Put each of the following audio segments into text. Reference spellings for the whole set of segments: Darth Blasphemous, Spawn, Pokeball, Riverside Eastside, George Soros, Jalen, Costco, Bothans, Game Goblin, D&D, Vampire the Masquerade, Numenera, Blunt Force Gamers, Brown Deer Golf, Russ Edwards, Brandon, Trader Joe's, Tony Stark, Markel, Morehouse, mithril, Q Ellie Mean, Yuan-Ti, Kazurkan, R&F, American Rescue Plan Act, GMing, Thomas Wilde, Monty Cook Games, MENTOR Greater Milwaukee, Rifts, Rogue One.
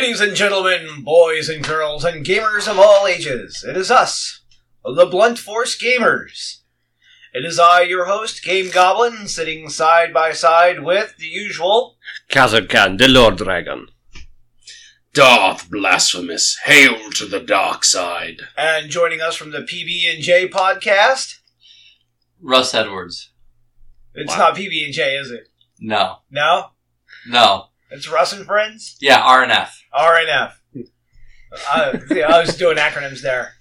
Ladies and gentlemen, boys and girls, and gamers of all ages, it is us, the Blunt Force Gamers. It is I, your host, Game Goblin, sitting side by side with the usual... Kazurkan, the Lord Dragon. Darth Blasphemous, hail to the dark side. And joining us from the PB&J podcast... Russ Edwards. It's wow. Not PB&J, is it? No. No? No. It's Russ and Friends? Yeah, R&F. R&F. I was doing acronyms there.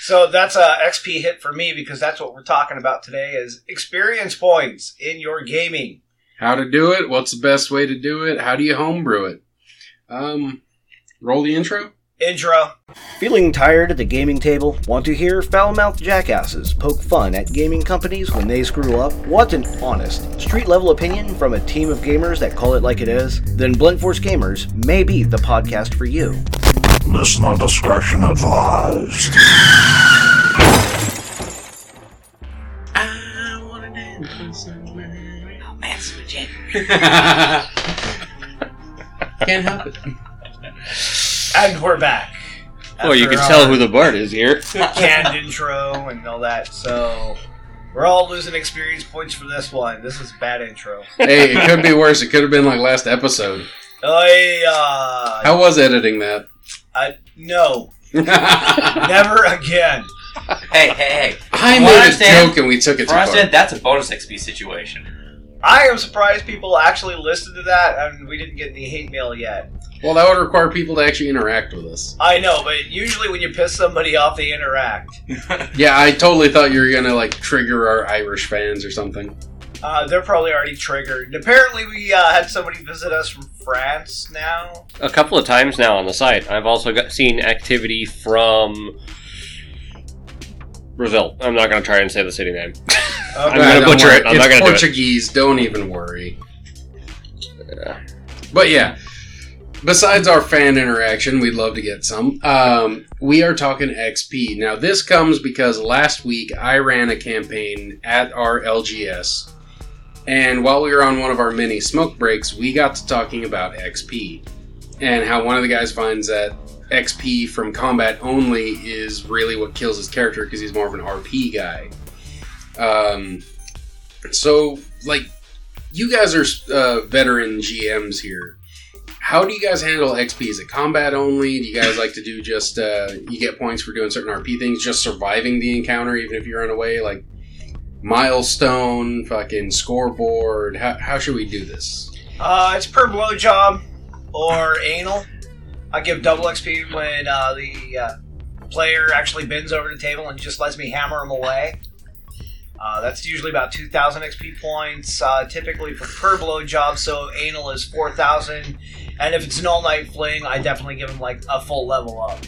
So that's a XP hit for me because that's what we're talking about today is experience points in your gaming. How to do it? What's the best way to do it? How do you homebrew it? Roll the intro. Intro. Feeling tired at the gaming table? Want to hear foul-mouthed jackasses poke fun at gaming companies when they screw up? Want an honest, street-level opinion from a team of gamers that call it like it is? Then Blunt Force Gamers may be the podcast for you. Listener discretion advised. I want to dance somewhere. Oh, man, it's legit. Can't help it. And we're back. Well, you can tell who the bard is here. Canned intro and all that, so we're all losing experience points for this one. This is a bad intro. Hey, it could be worse. It could have been like last episode. How was editing that? No. Never again. Hey. I made a joke and we took it too far. That's a bonus XP situation. I am surprised people actually listened to that, and we didn't get any hate mail yet. Well, that would require people to actually interact with us. I know, but usually when you piss somebody off, they interact. Yeah, I totally thought you were going to, trigger our Irish fans or something. They're probably already triggered. Apparently we had somebody visit us from France now. A couple of times now on the site. I've also seen activity from... Brazil. I'm not going to try and say the city name. Okay. I'm going to butcher it. I'm not going to do it. It's Portuguese. Don't even worry. Yeah. But yeah, besides our fan interaction, we'd love to get some. We are talking XP. Now this comes because last week I ran a campaign at our LGS. And while we were on one of our mini smoke breaks, we got to talking about XP. And how one of the guys finds that XP from combat only is really what kills his character because he's more of an RP guy. You guys are veteran GMs here. How do you guys handle XP? Is it combat only? Do you guys like to do just, you get points for doing certain RP things, just surviving the encounter even if you run away? Like, milestone, fucking scoreboard, how should we do this? It's per blowjob or anal. I give double XP when the player actually bends over the table and just lets me hammer him away. That's usually about 2,000 XP points, typically for per blow job, so anal is 4,000. And if it's an all-night fling, I definitely give him, a full level up.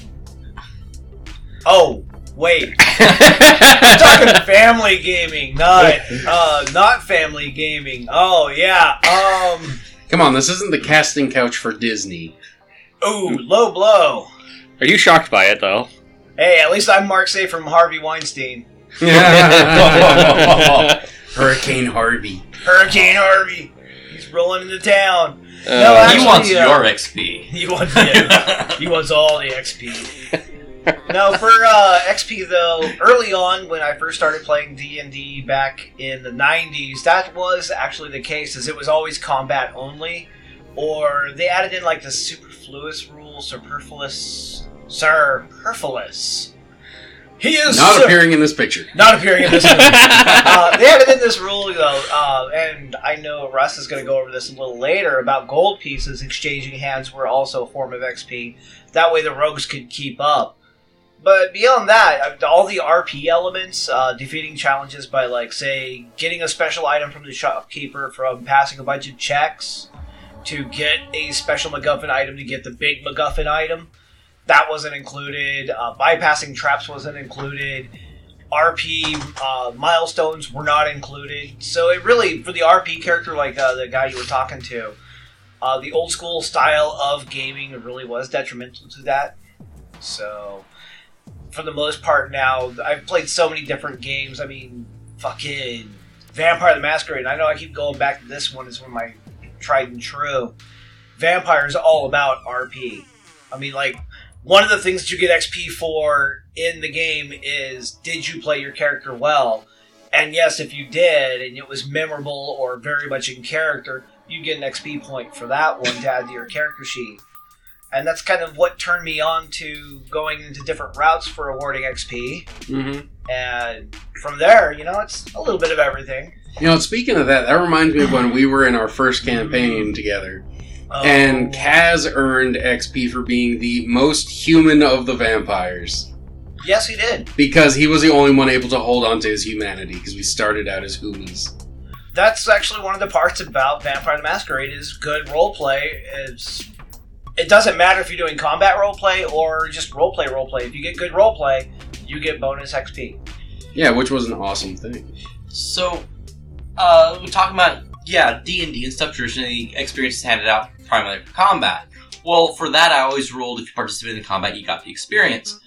Oh, wait. We're talking family gaming, not family gaming. Oh, yeah. Come on, this isn't the casting couch for Disney. Ooh, low blow. Are you shocked by it, though? Hey, at least I'm Mark Say from Harvey Weinstein. Hurricane Harvey. Hurricane Harvey. He's rolling into town. No, actually, he wants your XP. He wants all the XP. No, for XP, though, early on when I first started playing D&D back in the 90s, that was actually the case, as it was always combat only. Or they added in the superfluous rule, superfluous. He is not appearing in this picture. Not appearing in this picture. They added in this rule though, and I know Russ is going to go over this a little later about gold pieces exchanging hands were also a form of XP. That way the rogues could keep up. But beyond that, all the RP elements, defeating challenges by say getting a special item from the shopkeeper, from passing a bunch of checks. To get a special MacGuffin item, to get the big MacGuffin item. That wasn't included. Bypassing traps wasn't included. RP milestones were not included. So it really, for the RP character, the guy you were talking to, the old school style of gaming really was detrimental to that. So, for the most part now, I've played so many different games. I mean, fucking Vampire the Masquerade. I know I keep going back to this one. It's one of my tried and true. Vampire's all about RP. I mean, like, one of the things that you get XP for in the game is, did you play your character well? And yes, if you did, and it was memorable or very much in character, you get an XP point for that one to add to your character sheet. And that's kind of what turned me on to going into different routes for awarding XP. Mm-hmm. And from there, you know, it's a little bit of everything. You know, speaking of that, that reminds me of when we were in our first campaign together. Oh. And Kaz earned XP for being the most human of the vampires. Yes, he did. Because he was the only one able to hold on to his humanity, because we started out as humans. That's actually one of the parts about Vampire the Masquerade is good roleplay. It doesn't matter if you're doing combat roleplay or just roleplay. If you get good roleplay, you get bonus XP. Yeah, which was an awesome thing. So, we're talking about, D&D and stuff, traditionally experience is handed out primarily for combat. Well, for that, I always ruled if you participated in combat, you got the experience.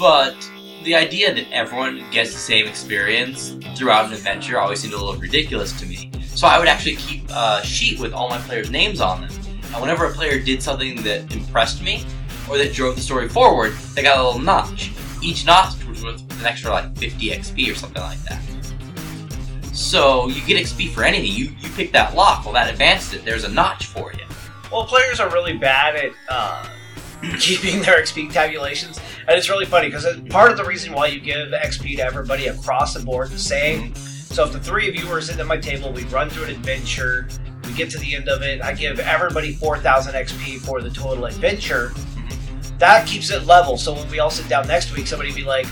But the idea that everyone gets the same experience throughout an adventure always seemed a little ridiculous to me. So I would actually keep a sheet with all my players' names on them. And whenever a player did something that impressed me, or that drove the story forward, they got a little notch. Each notch was worth an extra, 50 XP or something like that. So you get XP for anything. You pick that lock, well, that advanced it. There's a notch for you. Well, players are really bad at keeping their XP tabulations. And it's really funny, because part of the reason why you give XP to everybody across the board the same. So if the three of you were sitting at my table, we run through an adventure, we get to the end of it, I give everybody 4,000 XP for the total adventure. That keeps it level, so when we all sit down next week, somebody be like,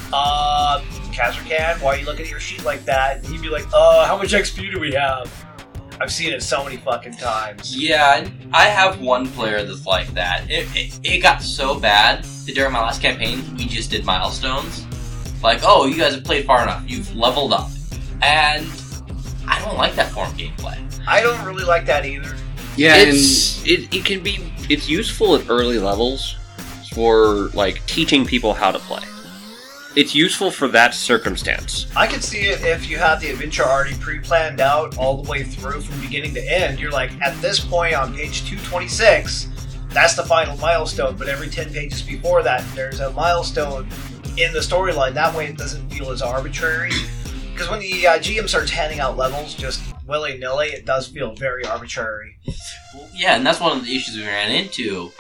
Kazurkan, why are you looking at your sheet like that? And he'd be like, how much XP do we have? I've seen it so many fucking times. Yeah, I have one player that's like that. It got so bad that during my last campaign, we just did milestones. Like, oh, you guys have played far enough. You've leveled up. And I don't like that form gameplay. I don't really like that either. Yeah, it's useful at early levels for, teaching people how to play. It's useful for that circumstance. I could see it if you had the adventure already pre-planned out all the way through from beginning to end. You're like, at this point on page 226, that's the final milestone, but every 10 pages before that, there's a milestone in the storyline. That way it doesn't feel as arbitrary. Because when the GM starts handing out levels just willy-nilly, it does feel very arbitrary. Yeah, and that's one of the issues we ran into.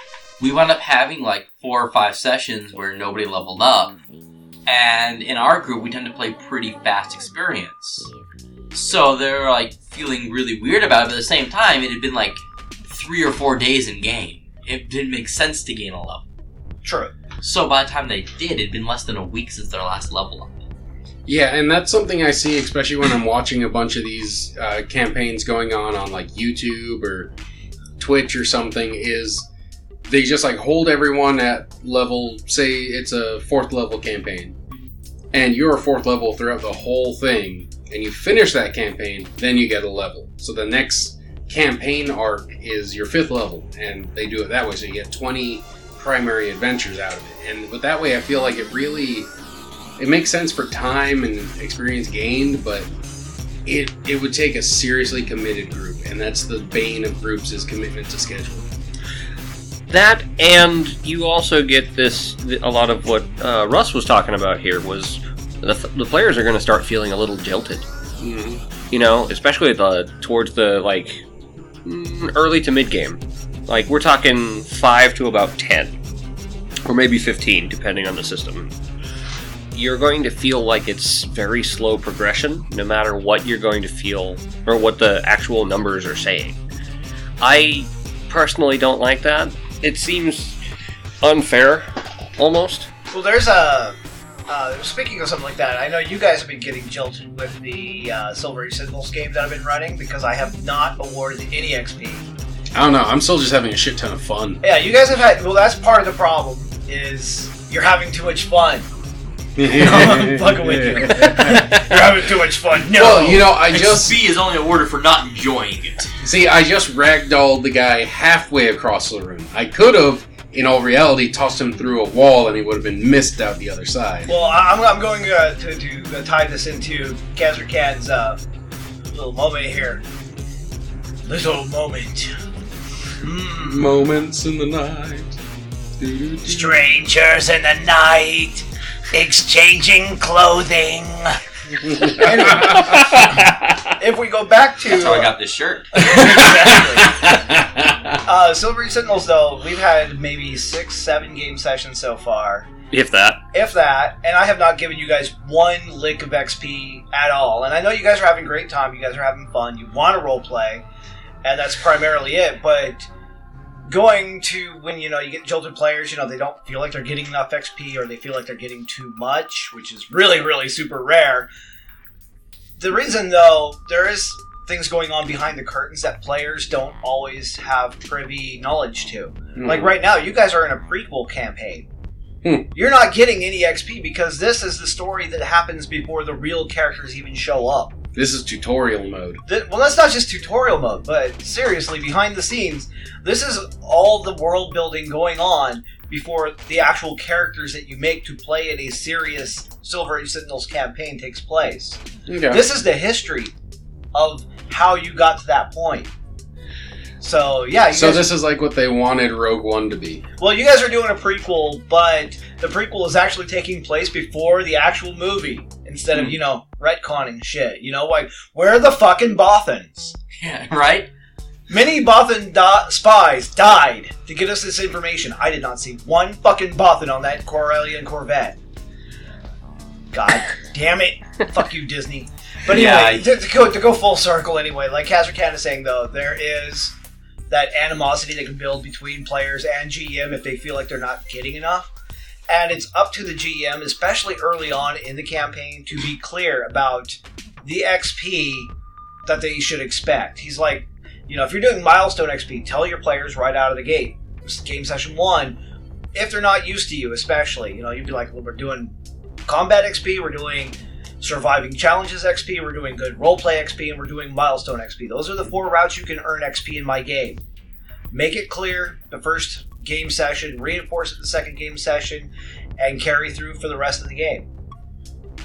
We wound up having 4 or 5 sessions where nobody leveled up. And in our group, we tend to play pretty fast experience. So they're, feeling really weird about it, but at the same time, it had been, 3 or 4 days in game. It didn't make sense to gain a level. True. So by the time they did, it had been less than a week since their last level up. Yeah, and that's something I see, especially when I'm watching a bunch of these campaigns going on, YouTube or Twitch or something, is they just hold everyone at level, say it's a 4th level campaign, and you're a 4th level throughout the whole thing, and you finish that campaign, then you get a level. So the next campaign arc is your 5th level, and they do it that way, so you get 20 primary adventures out of it. And with that way, I feel like it really, it makes sense for time and experience gained, but it would take a seriously committed group, and that's the bane of groups is commitment to scheduling. That, and you also get a lot of what Russ was talking about here was the players are going to start feeling a little jilted. Mm-hmm. You know, especially towards the, early to mid-game. We're talking 5 to about 10, or maybe 15, depending on the system. You're going to feel like it's very slow progression, no matter what you're going to feel, or what the actual numbers are saying. I personally don't like that. It seems unfair, almost. Well, there's a... speaking of something like that, I know you guys have been getting jilted with the Silvery Sentinels game that I've been running, because I have not awarded any XP. I don't know, I'm still just having a shit ton of fun. Yeah, you guys have had... Well, that's part of the problem, is you're having too much fun. I'm fucking with you. You're having too much fun. No, well, XP is only awarded for not enjoying it. See, I just ragdolled the guy halfway across the room. I could have, in all reality, tossed him through a wall, and he would have been missed out the other side. Well, I'm going to tie this into Kazurkan's little moment here. Little moment. Moments in the night. Strangers in the night. Exchanging clothing. If we go back to... That's how I got this shirt. Silvery Sentinels, though, we've had maybe 6-7 game sessions so far. If that. If that. And I have not given you guys one lick of XP at all. And I know you guys are having a great time. You guys are having fun. You want to roleplay. And that's primarily it. But... going to when, you know, you get jilted players, you know, they don't feel like they're getting enough XP or they feel like they're getting too much, which is really, really super rare. The reason, though, there is things going on behind the curtains that players don't always have privy knowledge to. Mm. Like right now, you guys are in a prequel campaign. Mm. You're not getting any XP because this is the story that happens before the real characters even show up. This is tutorial mode. Well, that's not just tutorial mode, but seriously, behind the scenes, this is all the world building going on before the actual characters that you make to play in a serious Silver Age Sentinels campaign takes place. Okay. This is the history of how you got to that point. So, yeah. So this is like what they wanted Rogue One to be. Well, you guys are doing a prequel, but the prequel is actually taking place before the actual movie. Instead of, you know, retconning shit. You know, like, where are the fucking Bothans? Yeah, right? Many Bothan spies died to get us this information. I did not see one fucking Bothan on that Corellian Corvette. God damn it. Fuck you, Disney. But anyway, yeah, to go full circle anyway, like Kazurkan is saying, though, there is that animosity that can build between players and GM if they feel like they're not getting enough. And it's up to the GM, especially early on in the campaign, to be clear about the XP that they should expect. He's like, you know, if you're doing milestone XP, tell your players right out of the gate. Game session one, if they're not used to you, especially, you know, you'd be like, well, we're doing combat XP, we're doing surviving challenges XP, we're doing good roleplay XP, and we're doing milestone XP. Those are the four routes you can earn XP in my game. Make it clear the first game session, reinforce it the second game session, and carry through for the rest of the game.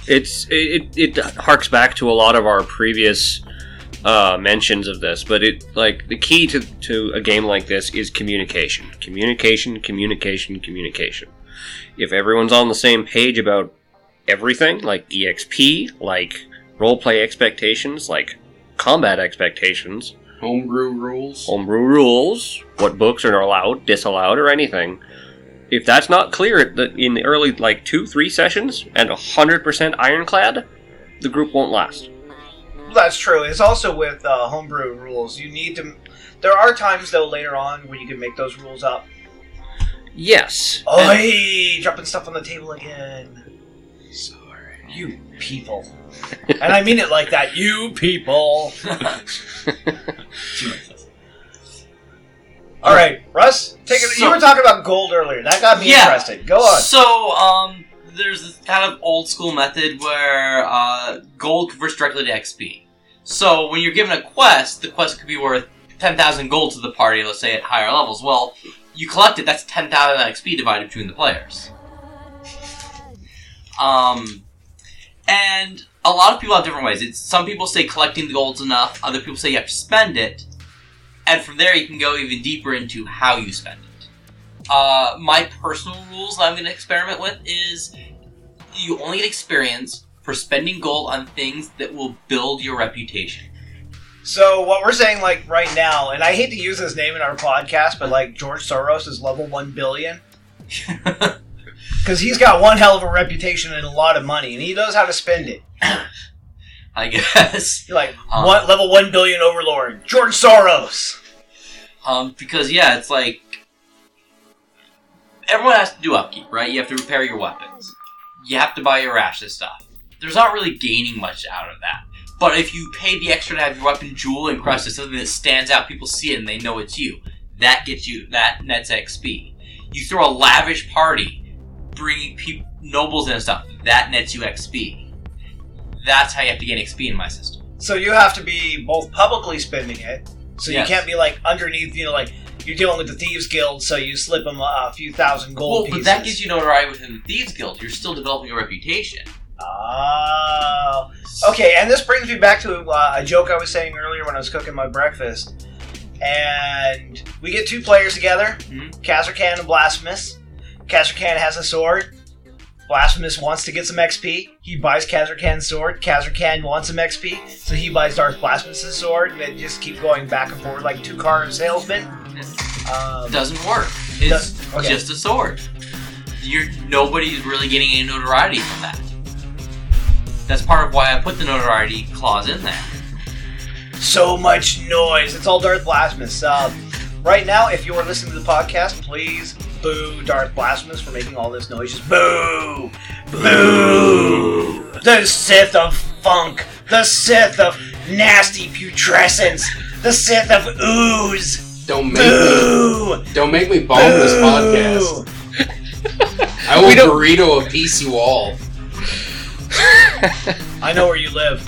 It harks back to a lot of our previous mentions of this, but it, like, the key to a game like this is communication. Communication, communication, communication. If everyone's on the same page about everything, like EXP, like roleplay expectations, like combat expectations, Homebrew rules. What books are allowed, disallowed, or anything. If that's not clear in the early, like, 2-3 sessions and 100% ironclad, the group won't last. That's true. It's also with homebrew rules. You need to... There are times, though, later on when you can make those rules up. Yes. Oh, hey! Dropping stuff on the table again. Sorry. You people. And I mean it like that. You people. All right, Russ, take it. So, you were talking about gold earlier. That got me interested. Go on. So, there's this kind of old school method where gold converts directly to XP. So when you're given a quest, the quest could be worth 10,000 gold to the party, let's say, at higher levels. Well, you collect it. That's 10,000 XP divided between the players. And a lot of people have different ways. Some people say collecting the gold's enough. Other people say you have to spend it. And from there, you can go even deeper into how you spend it. My personal rules that I'm going to experiment with is you only get experience for spending gold on things that will build your reputation. So what we're saying, like, right now, and I hate to use his name in our podcast, but, like, George Soros is level 1 billion. Because he's got one hell of a reputation and a lot of money, and he knows how to spend it. I guess. You're like, level 1 billion overlord, George Soros! Because, yeah, it's like... Everyone has to do upkeep, right? You have to repair your weapons. You have to buy your rashes stuff. There's not really gaining much out of that. But if you pay the extra to have your weapon jewel encrusted, something that stands out, people see it and they know it's you. That gets you... That nets XP. You throw a lavish party... bringing nobles in and stuff. That nets you XP. That's how you have to gain XP in my system. So you have to be both publicly spending it, so yes. You can't be like underneath, you know, like you're dealing with the Thieves Guild, so you slip them a few thousand gold pieces. But that gives you notoriety within the Thieves Guild. You're still developing a reputation. Oh. Okay, and this brings me back to a joke I was saying earlier when I was cooking my breakfast. And we get two players together, Kazurkan and Blasphemous. Kazurkan has a sword. Blasphemous wants to get some XP. He buys Kazurkan's sword. Kazurkan wants some XP, so he buys Darth Blasphemous' sword, and they just keep going back and forth like two car salesmen. Doesn't work. It's just a sword. Nobody's really getting any notoriety from that. That's part of why I put the notoriety clause in there. So much noise. It's all Darth Blasphemous. Right now, if you're listening to the podcast, please boo Darth Blasphemous for making all this noise. Just boo! Boo! The Sith of funk. The Sith of nasty putrescence. The Sith of ooze. Don't make me bomb this podcast. I will burrito a PC wall. I know where you live.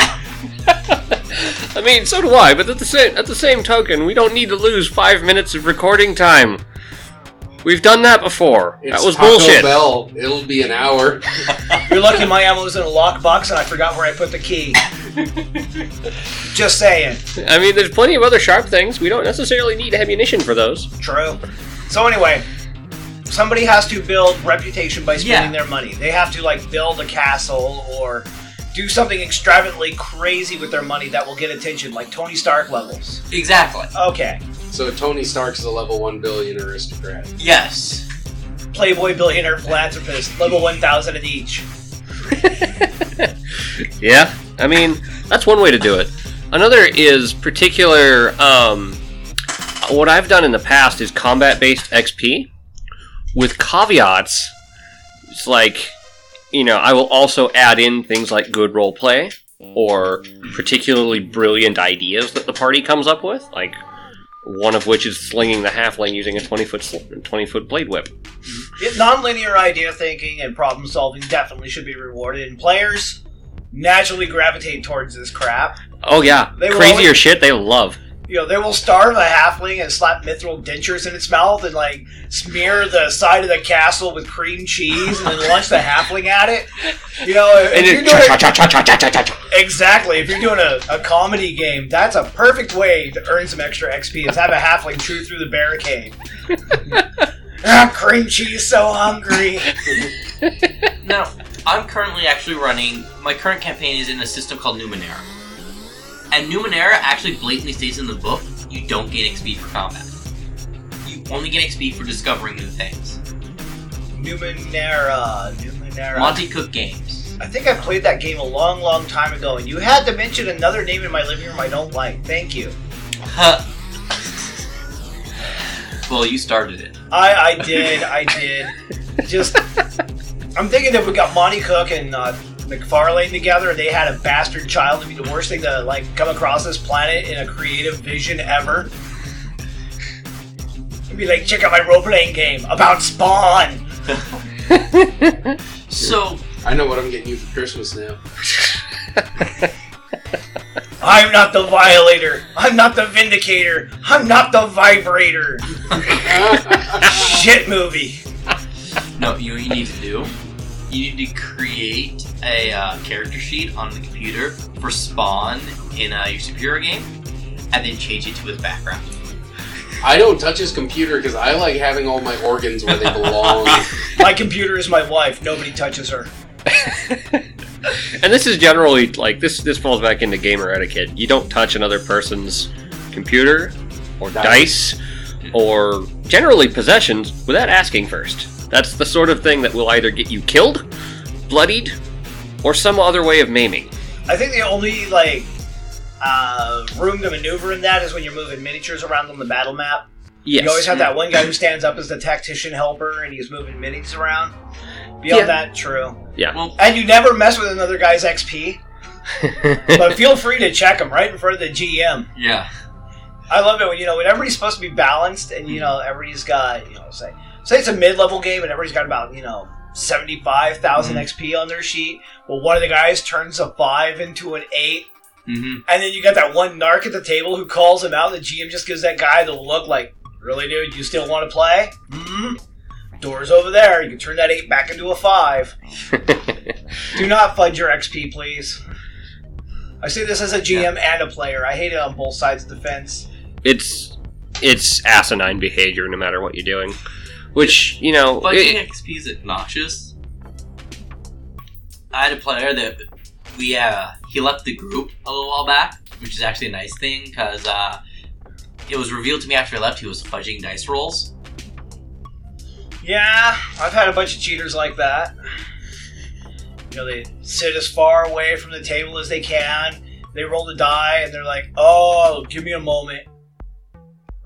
I mean, so do I, but at the same token, we don't need to lose 5 minutes of recording time. We've done that before. It's that was Taco bullshit. Bell. It'll be an hour. You're lucky my ammo was in a lockbox and I forgot where I put the key. Just saying. I mean, there's plenty of other sharp things. We don't necessarily need ammunition for those. True. So anyway, somebody has to build reputation by spending their money. They have to, like, build a castle or do something extravagantly crazy with their money that will get attention, like Tony Stark levels. Exactly. Okay. So Tony Stark is a level 1 billion aristocrat. Yes. Playboy billionaire philanthropist, level 1,000 at each. Yeah. I mean, that's one way to do it. Another is particular, what I've done in the past is combat-based XP with caveats. It's like, you know, I will also add in things like good roleplay or particularly brilliant ideas that the party comes up with, like one of which is slinging the halfling using a 20-foot blade whip. Non-linear idea thinking and problem solving definitely should be rewarded, and players naturally gravitate towards this crap. Oh yeah, crazier shit they love. You know, they will starve a halfling and slap mithril dentures in its mouth and, like, smear the side of the castle with cream cheese and then launch the halfling at it. You know, exactly. If you're doing a comedy game, that's a perfect way to earn some extra XP is have a halfling chew through the barricade. Cream cheese, so hungry. Now, I'm currently actually running, my current campaign is in a system called Numenera. And Numenera actually blatantly states in the book, you don't gain XP for combat. You only get XP for discovering new things. Numenera. Monty Cook Games. I think I played that game a long, long time ago, and you had to mention another name in my living room I don't like. Thank you. Well, you started it. I did. Just, I'm thinking if we got Monty Cook and McFarlane together, and they had a bastard child, it'd be the worst thing to, like, come across this planet in a creative vision ever. It'd be like, check out my role-playing game about Spawn! So, I know what I'm getting you for Christmas now. I'm not the violator. I'm not the vindicator. I'm not the vibrator. Shit movie. No, you know what you need to do? You need to create a character sheet on the computer for Spawn in your superhero game, and then change it to his background. I don't touch his computer because I like having all my organs where they belong. My computer is my wife. Nobody touches her. And this is generally, like, this falls back into gamer etiquette. You don't touch another person's computer or dice or generally possessions without asking first. That's the sort of thing that will either get you killed, bloodied, or some other way of maiming. I think the only, like, room to maneuver in that is when you're moving miniatures around on the battle map. Yes. You always have that one guy who stands up as the tactician helper, and he's moving minis around. Beyond that, true. Yeah. Well, and you never mess with another guy's XP. But feel free to check him right in front of the GM. Yeah. I love it when, you know, when everybody's supposed to be balanced, and, you know, everybody's got, you know, say it's a mid-level game and everybody's got about, you know, 75,000 XP on their sheet. Well, one of the guys turns a 5 into an 8. Mm-hmm. And then you got that one narc at the table who calls him out, and the GM just gives that guy the look like, really, dude, you still want to play? Mm-hmm. Door's over there. You can turn that 8 back into a 5. Do not fudge your XP, please. I say this as a GM and a player. I hate it on both sides of the fence. It's it's asinine behavior no matter what you're doing. Which, you know... Budging XP is obnoxious. I had a player that we, he left the group a little while back, which is actually a nice thing, because it was revealed to me after I left he was fudging dice rolls. Yeah, I've had a bunch of cheaters like that. You know, they sit as far away from the table as they can, they roll the die, and they're like, oh, give me a moment.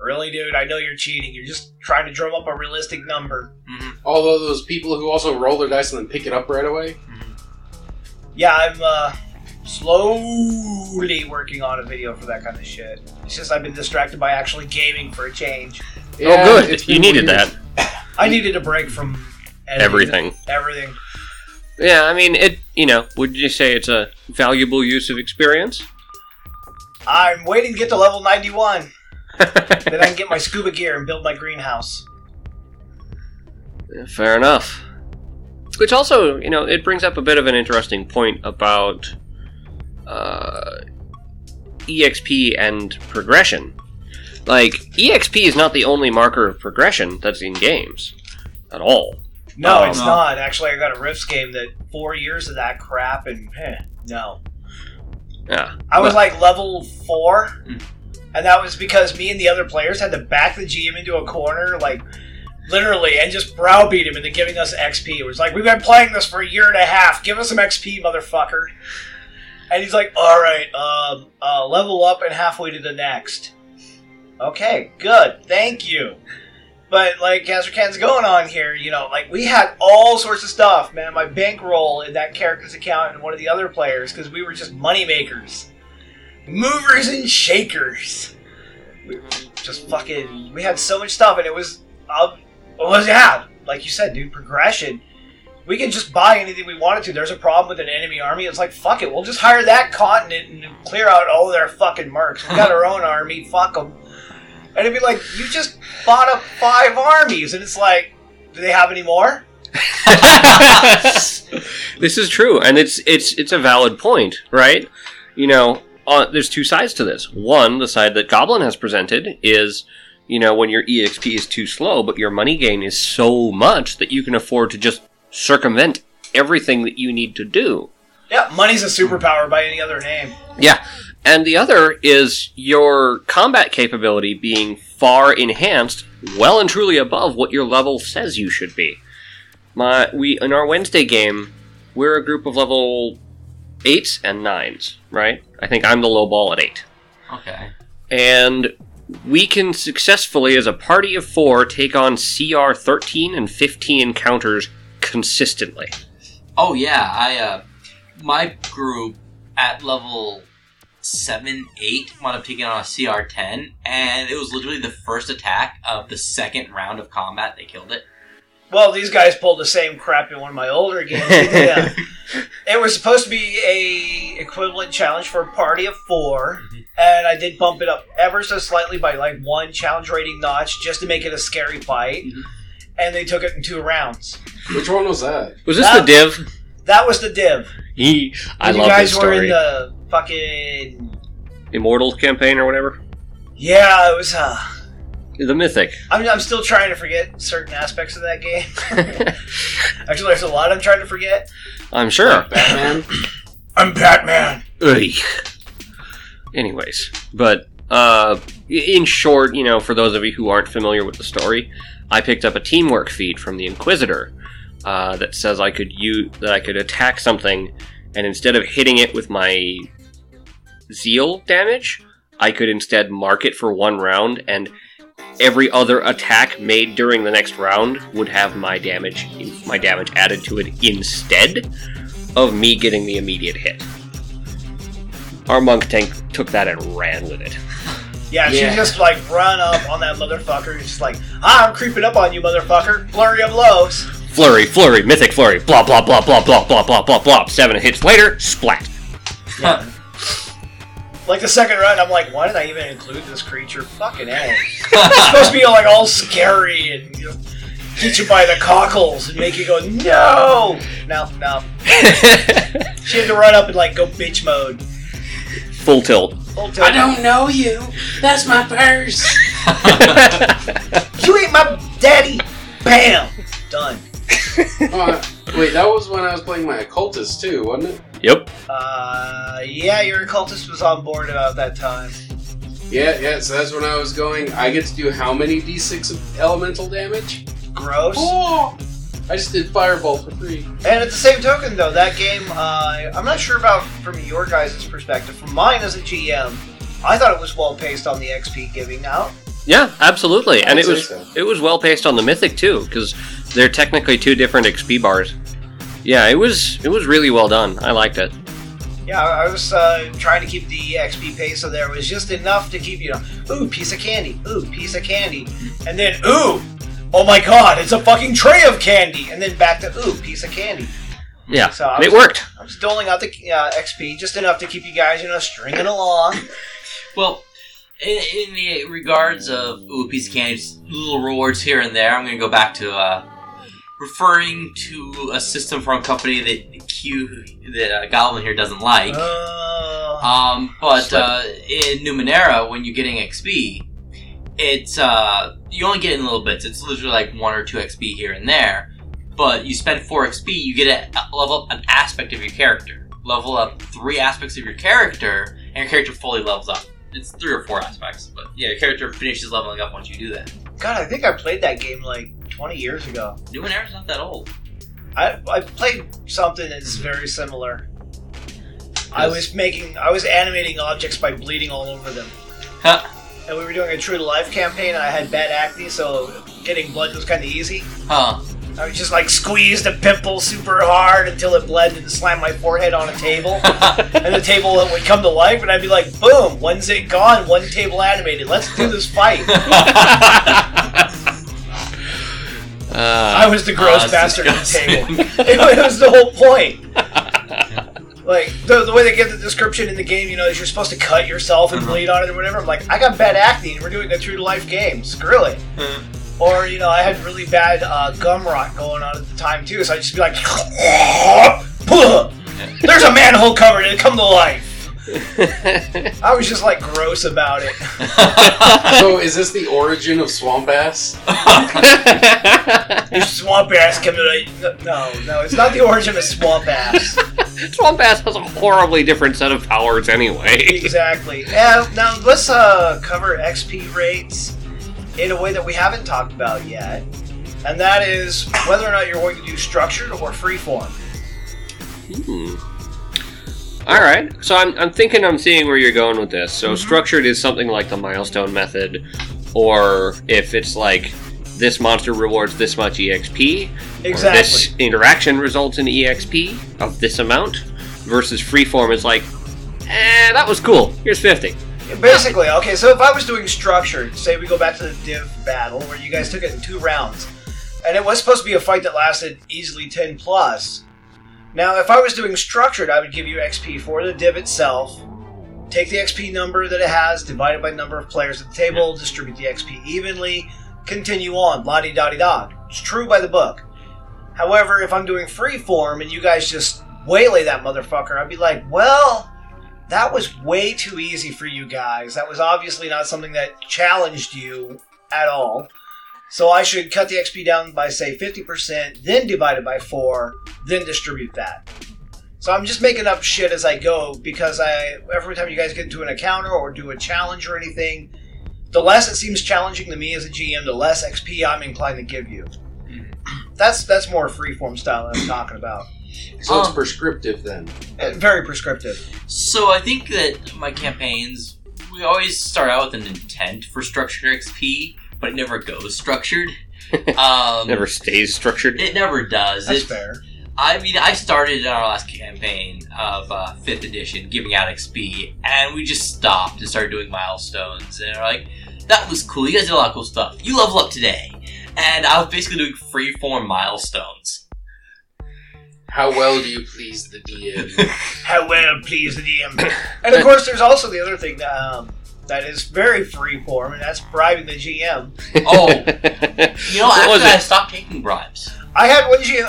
Really, dude, I know you're cheating. You're just trying to drum up a realistic number. Mm-hmm. Although those people who also roll their dice and then pick it up right away? Mm-hmm. Yeah, I'm slowly working on a video for that kind of shit. It's just I've been distracted by actually gaming for a change. Yeah, oh, good. You needed that. I needed a break from everything. Yeah, I mean, would you say it's a valuable use of experience? I'm waiting to get to level 91. Then I can get my scuba gear and build my greenhouse. Yeah, fair enough. Which also, it brings up a bit of an interesting point about EXP and progression. Like, EXP is not the only marker of progression that's in games. At all. No, it's not. Actually, I got a Rifts game that 4 years of that crap and, no. Yeah. I was level 4... Mm. And that was because me and the other players had to back the GM into a corner, literally, and just browbeat him into giving us XP. It was like, we've been playing this for a year and a half. Give us some XP, motherfucker. And he's like, all right, level up and halfway to the next. Okay, good. Thank you. But, Kazurkan's going on here, we had all sorts of stuff, man. My bankroll in that character's account and one of the other players, because we were just moneymakers. Movers and shakers. We just we had so much stuff, and like you said, dude, progression. We could just buy anything we wanted to. There's a problem with an enemy army. It's like, fuck it, we'll just hire that continent and clear out all their fucking mercs. We got our own army, fuck them. And it'd be like, you just bought up 5 armies, and it's like, do they have any more? This is true, and it's a valid point, right? There's two sides to this. One, the side that Goblin has presented is, when your EXP is too slow, but your money gain is so much that you can afford to just circumvent everything that you need to do. Yeah, money's a superpower by any other name. Yeah, and the other is your combat capability being far enhanced, well and truly above what your level says you should be. In our Wednesday game, we're a group of level 8s and 9s, right? I think I'm the low ball at 8. Okay. And we can successfully, as a party of 4, take on CR 13 and 15 counters consistently. Oh, yeah. My group at level 7, 8 wound up taking on a CR 10, and it was literally the first attack of the second round of combat. They killed it. Well, these guys pulled the same crap in one of my older games. Yeah. It was supposed to be a equivalent challenge for a party of 4, and I did bump it up ever so slightly by 1 challenge rating notch just to make it a scary fight, and they took it in 2 rounds. Which one was that? Was this the div? That was the div. I love this story. You guys were in the fucking... Immortal campaign or whatever? Yeah, it was... The Mythic. I'm still trying to forget certain aspects of that game. Actually, there's a lot I'm trying to forget. I'm sure. I'm Batman. Ugh. Anyways, but in short, for those of you who aren't familiar with the story, I picked up a teamwork feed from the Inquisitor that says I could attack something, and instead of hitting it with my zeal damage, I could instead mark it for 1 round, and every other attack made during the next round would have my damage added to it instead of me getting the immediate hit. Our monk tank took that and ran with it. Yeah, she just run up on that motherfucker. And she's like, I'm creeping up on you, motherfucker. Flurry of blows. Flurry, mythic flurry. Blah, blah, blah, blah, blah, blah, blah, blah, blah. 7 hits later, splat. Yeah. The second round, I'm like, why did I even include this creature? Fucking hell. It's supposed to be, all scary and get you by the cockles and make you go, no! No. She had to run up and, go bitch mode. Full tilt. I don't know you. That's my purse. You ain't my daddy. Bam. Done. Wait, that was when I was playing my occultist too, wasn't it? Yep. Yeah, your occultist was on board about that time. Yeah, so that's when I was going, I get to do how many d6 of elemental damage? Gross. Oh, I just did Fireball for free. And at the same token, though, that game, I'm not sure about from your guys' perspective. From mine as a GM, I thought it was well-paced on the XP giving out. Yeah, absolutely. And it was well-paced on the Mythic, too, because they're technically two different XP bars. Yeah, it was really well done. I liked it. Yeah, I was trying to keep the XP pace, so there was just enough to keep, ooh, piece of candy, ooh, piece of candy. And then, ooh, oh my god, it's a fucking tray of candy. And then back to, ooh, piece of candy. Yeah, so it worked. I was doling out the XP just enough to keep you guys, stringing along. Well, in the regards of, ooh, a piece of candy, just little rewards here and there, I'm going to go back to referring to a system from a company that Goblin here doesn't like. But in Numenera, when you're getting XP, it's you only get it in little bits. It's literally like 1 or 2 XP here and there. But you spend 4 XP, you get to level up an aspect of your character. Level up 3 aspects of your character, and your character fully levels up. It's 3 or 4 aspects, but yeah, your character finishes leveling up once you do that. God, I think I played that game like 20 years ago. Numenera's not that old. I played something that's very similar. I was animating objects by bleeding all over them. Huh. And we were doing a true to life campaign, and I had bad acne, so getting blood was kind of easy. Huh. I would just squeeze the pimple super hard until it bled and slam my forehead on a table. And the table would come to life, and I'd be like, boom, one's it gone, one table animated. Let's do this fight. I was the gross bastard disgusting. At the table. It was the whole point. The way they give the description in the game, is you're supposed to cut yourself and bleed on it or whatever. I'm like, I got bad acne, and we're doing a true-to-life game. Screw it. Mm-hmm. Or, I had really bad gum rot going on at the time, too, so I'd just be like, there's a manhole covered and it come to life. I was just, gross about it. So, is this the origin of swamp ass? Swamp ass come to life. No, it's not the origin of swamp ass. Swamp ass has a horribly different set of powers anyway. Exactly. Now, let's cover XP rates in a way that we haven't talked about yet, and that is whether or not you're going to do structured or freeform. All right, so I'm thinking I'm seeing where you're going with this. So structured is something like the milestone method, or if it's like this monster rewards this much EXP, or this interaction results in EXP of this amount, versus freeform is like, that was cool, here's 50. Basically, okay, so if I was doing structured, say we go back to the div battle where you guys took it in 2 rounds, and it was supposed to be a fight that lasted easily 10 plus. Now, if I was doing structured, I would give you XP for the div itself, take the XP number that it has, divide it by number of players at the table, distribute the XP evenly, continue on, la-di-da-di-da. It's true by the book. However, if I'm doing freeform and you guys just waylay that motherfucker, I'd be like, well, that was way too easy for you guys. That was obviously not something that challenged you at all. So I should cut the XP down by, say, 50%, then divide it by 4, then distribute that. So I'm just making up shit as I go, because every time you guys get into an encounter or do a challenge or anything, the less it seems challenging to me as a GM, the less XP I'm inclined to give you. That's more freeform style that I'm talking about. So it's prescriptive then. Very prescriptive. So I think that my campaigns, we always start out with an intent for structured XP, but it never goes structured. Never stays structured. It never does. That's fair. I mean, I started in our last campaign of 5th edition giving out XP, and we just stopped and started doing milestones, and we're like, that was cool, you guys did a lot of cool stuff, you level up today. And I was basically doing freeform milestones. How well do you please the DM? How well please the DM? And of course, there's also the other thing that is very freeform, and that's bribing the GM. Oh, after I stopped taking bribes. I had one GM,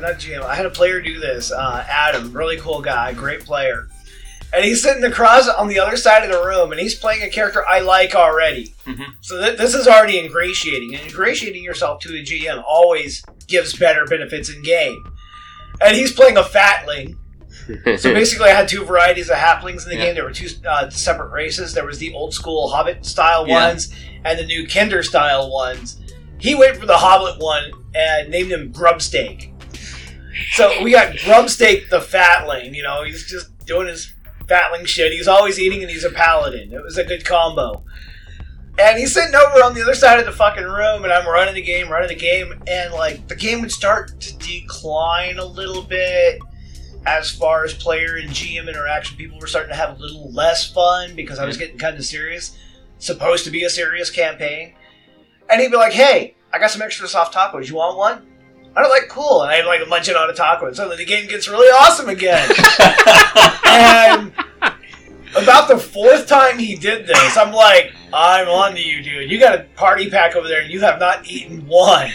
not GM. I had a player do this. Adam, really cool guy, great player, And he's sitting across on the other side of the room, and he's playing a character I like already. Mm-hmm. So this is already ingratiating. And ingratiating yourself to a GM always gives better benefits in game. And he's playing a fatling. So basically I had two varieties of halflings in the game. There were two separate races. There was the old school Hobbit-style ones and the new Kinder-style ones. He went for the Hobbit one and named him Grubstake. So we got Grubstake the fatling. You know, he's just doing his fatling shit. He's always eating and he's a paladin. It was a good combo. And he's sitting over on the other side of the fucking room, and I'm running the game, and like the game would start to decline a little bit as far as player and GM interaction. People were starting to have a little less fun because I was getting kind of serious. Supposed to be a serious campaign. And he'd be like, hey, I got some extra soft tacos. You want one? I was like, cool. And I'd like munch it on a taco. And suddenly the game gets really awesome again. And about the fourth time he did this, I'm like, I'm on to you, dude. You got a party pack over there and you have not eaten one.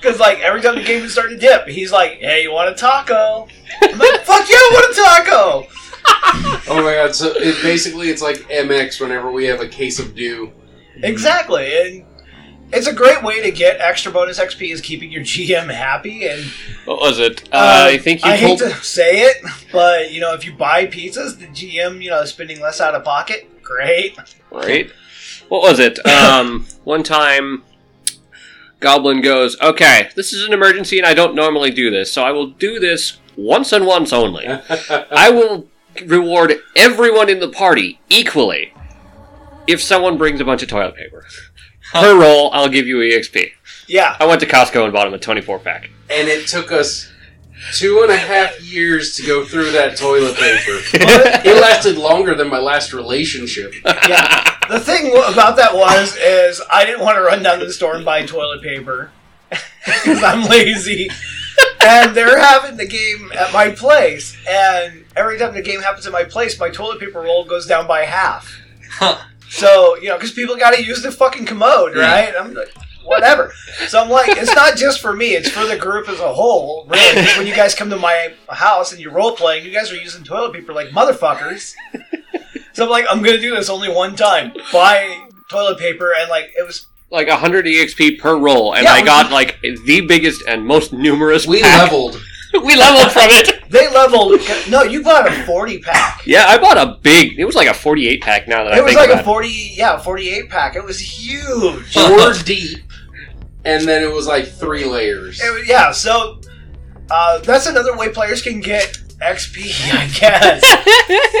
Because like every time the game would start to dip, he's like, hey, you want a taco? I'm like, fuck yeah, I want a taco. Oh my God. So it's like MX whenever we have a case of dew. Exactly. And it's a great way to get extra bonus XP is keeping your GM happy. And what was it? I think you hate to say it, but you know, if you buy pizzas, the GM, you know, is spending less out of pocket. Great. Right. What was it? One time, Goblin goes, "Okay, this is an emergency, and I don't normally do this, so I will do this once and once only. I will reward everyone in the party equally if someone brings a bunch of toilet paper." Per roll, I'll give you EXP. Yeah. I went to Costco and bought him a 24-pack. And it took us 2.5 years to go through that toilet paper. It lasted longer than my last relationship. Yeah. The thing about that is I didn't want to run down to the store and buy toilet paper. Because I'm lazy. And they're having the game at my place. And every time the game happens at my place, my toilet paper roll goes down by half. Huh. So, you know, because people got to use the fucking commode, right? I'm like, whatever. So I'm like, it's not just for me. It's for the group as a whole, really. When you guys come to my house and you're role-playing, you guys are using toilet paper like motherfuckers. So I'm like, I'm going to do this only one time. Buy toilet paper, and like, it was... like 100 EXP per roll, and yeah, I got like the biggest and most numerous pack. Leveled. We leveled from it. They leveled. No, you bought a 40-pack. Yeah, I bought a big... It was like a 48-pack now that I think about it. It was like a 48-pack. It was huge. 4 deep. And then it was like 3 layers. Yeah, so that's another way players can get XP, I guess.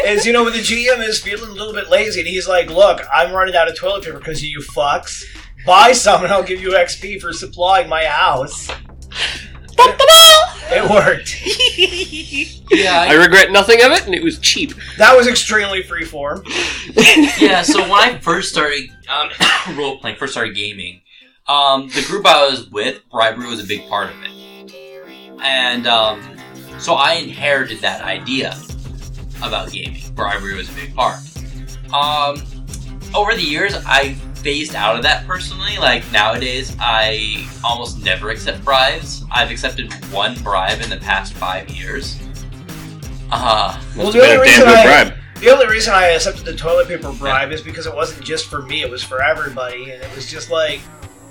Is, you know, when the GM is feeling a little bit lazy, and he's like, look, I'm running out of toilet paper because of you fucks. Buy some, and I'll give you XP for supplying my house. It worked. Yeah, I regret nothing of it, and it was cheap. That was extremely freeform. Yeah, so when I first started role-playing, first started gaming, the group I was with, bribery was a big part of it. And so I inherited that idea about gaming. Bribery was a big part. Over the years, I phased out of that personally. Like nowadays, I almost never accept bribes. I've accepted one bribe in the past 5 years. Well, the only reason I accepted the toilet paper bribe is because it wasn't just for me; it was for everybody, and it was just like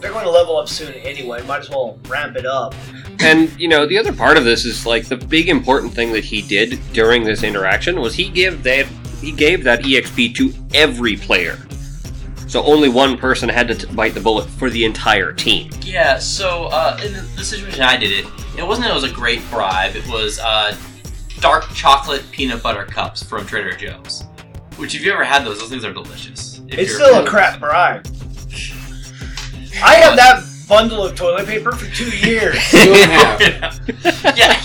they're going to level up soon anyway. Might as well ramp it up. And you know, the other part of this is like the big important thing that he did during this interaction was he gave that EXP to every player. So only one person had to bite the bullet for the entire team. Yeah, so in the situation I did it wasn't that it was a great bribe. It was dark chocolate peanut butter cups from Trader Joe's. Which, if you ever had those things are delicious. It's still a crap bribe. I had that bundle of toilet paper for 2 years. Yeah,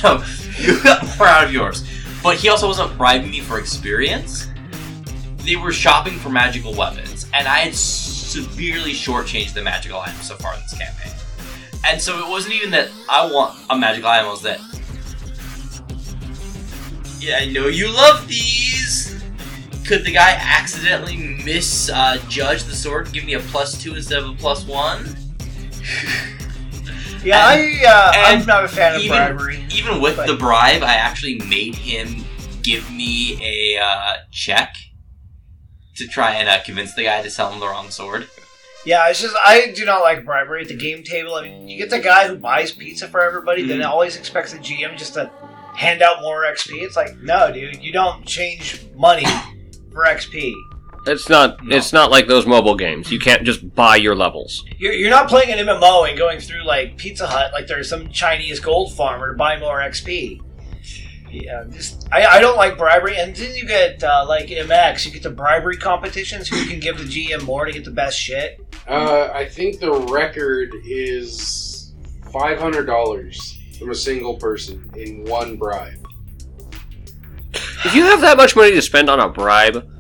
no, you got more out of yours. But he also wasn't bribing me for experience. They were shopping for magical weapons, and I had severely shortchanged the magical items so far in this campaign. And so it wasn't even that I want a magical item, it was that, yeah, I know you love these. Could the guy accidentally misjudge the sword and give me a +2 instead of a +1? Yeah, I'm not a fan of bribery. Even with the bribe, I actually made him give me a check to try and convince the guy to sell him the wrong sword. Yeah, it's just, I do not like bribery at the game table. I mean, you get the guy who buys pizza for everybody, then always expects the GM just to hand out more XP. It's like, no, dude, you don't change money for XP. It's not. No. It's not like those mobile games. You can't just buy your levels. You're not playing an MMO and going through like Pizza Hut, like there's some Chinese gold farmer to buy more XP. Yeah, just I don't like bribery. And then you get like MX, you get the bribery competitions. Who can give the GM more to get the best shit? I think the record is $500 from a single person in one bribe. If you have that much money to spend on a bribe.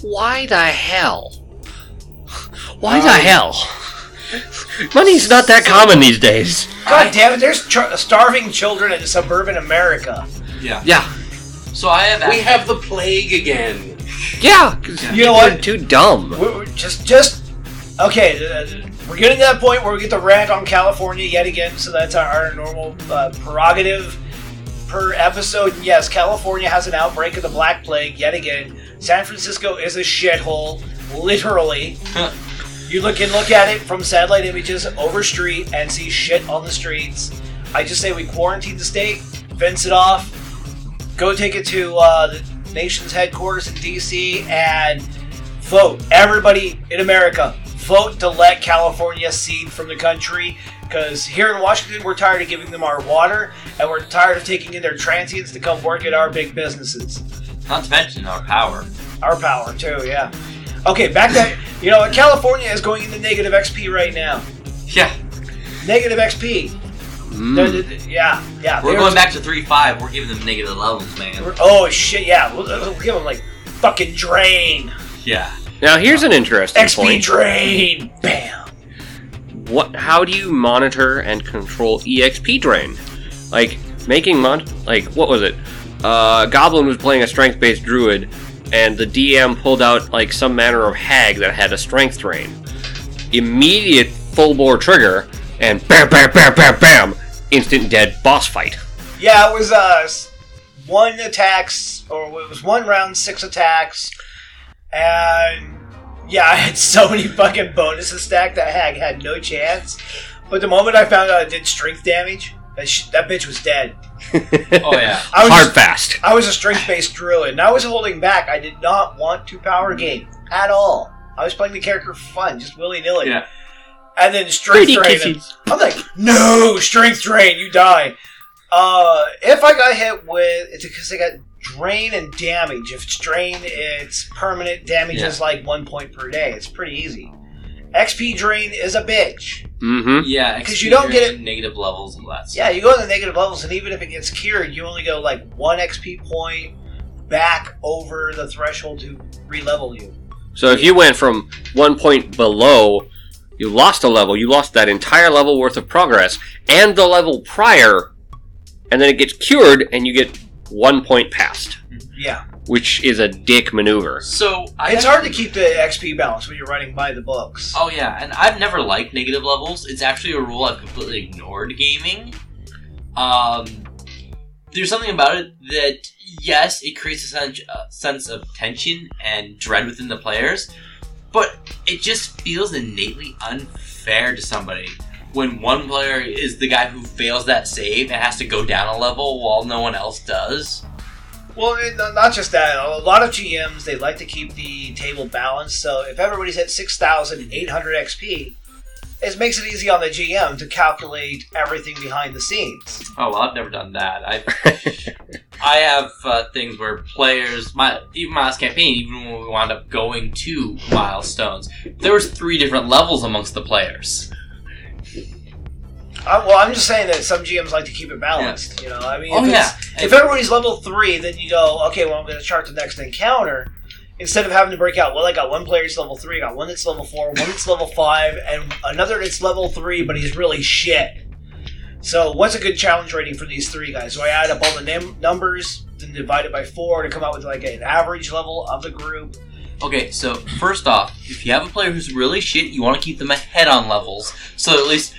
Why the hell? Money's not that common these days. God damn it, there's starving children in suburban America. Yeah. So I have... We have the plague again. Yeah, because you know what? We're too dumb. We're just... Okay, we're getting to that point where we get the rant on California yet again, so that's our normal prerogative per episode. Yes, California has an outbreak of the Black Plague yet again. San Francisco is a shithole, literally. You look at it from satellite images over street and see shit on the streets. I just say we quarantine the state, fence it off, go take it to the nation's headquarters in D.C. and vote. Everybody in America, vote to let California secede from the country. Because here in Washington, we're tired of giving them our water, and we're tired of taking in their transients to come work at our big businesses. Not to mention our power. Our power, too, yeah. Okay, back to... You know, California is going into negative XP right now. Yeah. Negative XP. Yeah. We're going back to 3.5. We're giving them negative levels, man. Oh, shit, yeah. We'll give them, like, fucking drain. Yeah. Now, here's an interesting point. XP drain. Bam. How do you monitor and control EXP drain? Like, making... what was it? Goblin was playing a strength-based druid, and the DM pulled out like some manner of hag that had a strength drain. Immediate full-bore trigger, and bam, bam, bam, bam, bam! Instant dead boss fight. Yeah, it was one round, 6 attacks, and yeah, I had so many fucking bonuses stacked that hag had no chance. But the moment I found out I did strength damage, that bitch was dead. Oh yeah, fast. I was a strength-based druid, and I was holding back. I did not want to power game at all. I was playing the character for fun, just willy-nilly. Yeah. And then strength drain. I'm like, no, strength drain, you die. If I got hit with, it's because I got drain and damage. If it's drain, it's permanent. Damage is like 1 point per day. It's pretty easy. XP drain is a bitch. Mm-hmm. Yeah, because you don't get it negative levels and less. Yeah, you go to the negative levels, and even if it gets cured, you only go like 1 XP point back over the threshold to re-level you. So if you went from 1 point below, you lost a level. You lost that entire level worth of progress and the level prior, and then it gets cured, and you get 1 point past. Yeah. Which is a dick maneuver. So it's hard to keep the XP balance when you're running by the books. Oh yeah, and I've never liked negative levels. It's actually a rule I've completely ignored gaming. There's something about it that, yes, it creates a sense of tension and dread within the players, but it just feels innately unfair to somebody when one player is the guy who fails that save and has to go down a level while no one else does. Well, not just that. A lot of GMs, they like to keep the table balanced. So if everybody's at 6,800 XP, it makes it easy on the GM to calculate everything behind the scenes. Oh, well, I've never done that. I have things where players, even my last campaign, even when we wound up going to milestones, there was 3 different levels amongst the players. Well, I'm just saying that some GMs like to keep it balanced, you know? I mean, if everybody's level 3, then you go, okay, well, I'm going to chart the next encounter, instead of having to break out, well, I got one player that's level 3, I got one that's level 4, one that's level 5, and another that's level 3, but he's really shit. So what's a good challenge rating for these 3 guys? So I add up all the numbers, then divide it by 4 to come out with, like, an average level of the group. Okay, so first off, if you have a player who's really shit, you want to keep them ahead on levels, so at least...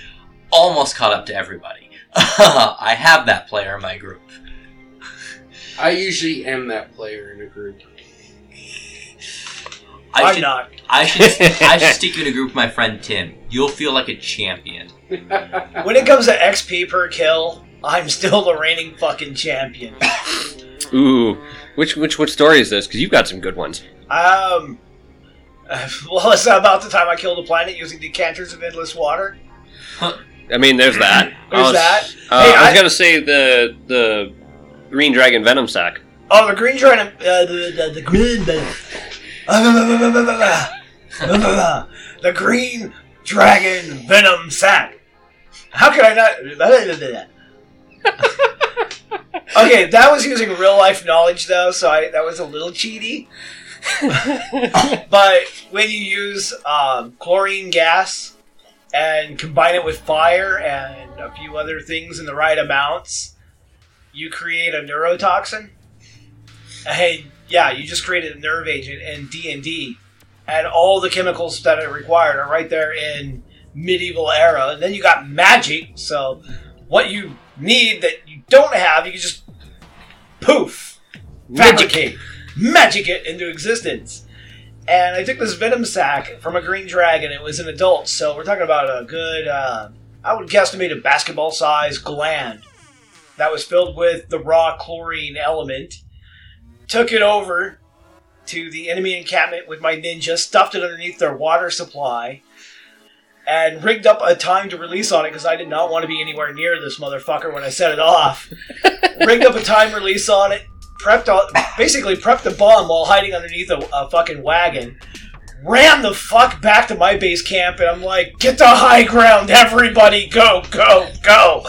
almost caught up to everybody. I have that player in my group. I usually am that player in a group. I'm not. I should stick you in a group with my friend Tim. You'll feel like a champion. When it comes to XP per kill, I'm still the reigning fucking champion. Ooh. Which story is this? Because you've got some good ones. Well, it's about the time I killed a planet using decanters of endless water. Huh. I mean, there's that. I was going to say the Green Dragon Venom Sack. Oh, the Green Dragon... the Green... The Green Dragon Venom Sack. How could I not... Okay, that was using real-life knowledge, though, so that was a little cheaty. But when you use chlorine gas and combine it with fire and a few other things in the right amounts, you create a neurotoxin. Hey, yeah, you just created a nerve agent in D&D, and all the chemicals that are required are right there in medieval era. And then you got magic, so what you need that you don't have, you can just poof, fabricate. Magic it into existence. And I took this Venom Sack from a Green Dragon. It was an adult, so we're talking about a good, I would guesstimate a basketball-sized gland that was filled with the raw chlorine element. Took it over to the enemy encampment with my ninja, stuffed it underneath their water supply, and rigged up a time to release on it because I did not want to be anywhere near this motherfucker when I set it off. Rigged up a time release on it, prepped the bomb while hiding underneath a fucking wagon, ran the fuck back to my base camp, and I'm like, get the high ground, everybody, go, go, go.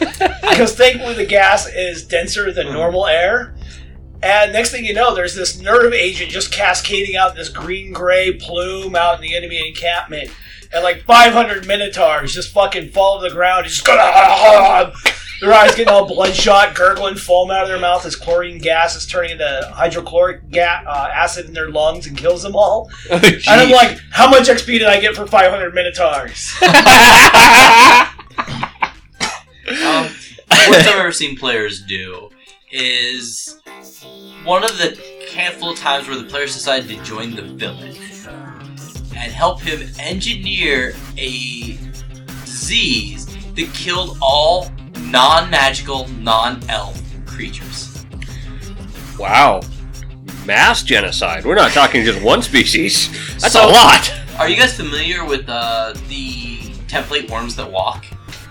Because thankfully the gas is denser than normal air. And next thing you know, there's this nerve agent just cascading out this green-gray plume out in the enemy encampment. And like 500 minotaurs just fucking fall to the ground. Just their eyes getting all bloodshot, gurgling foam out of their mouth as chlorine gas is turning into hydrochloric acid in their lungs and kills them all. Oh, and I'm like, how much XP did I get for 500 minotaurs? What I've ever seen players do is one of the handful of times where the players decided to join the villain and help him engineer a disease that killed all non-magical, non-elf creatures. Wow. Mass genocide. We're not talking just one species. That's a lot. Are you guys familiar with the template worms that walk?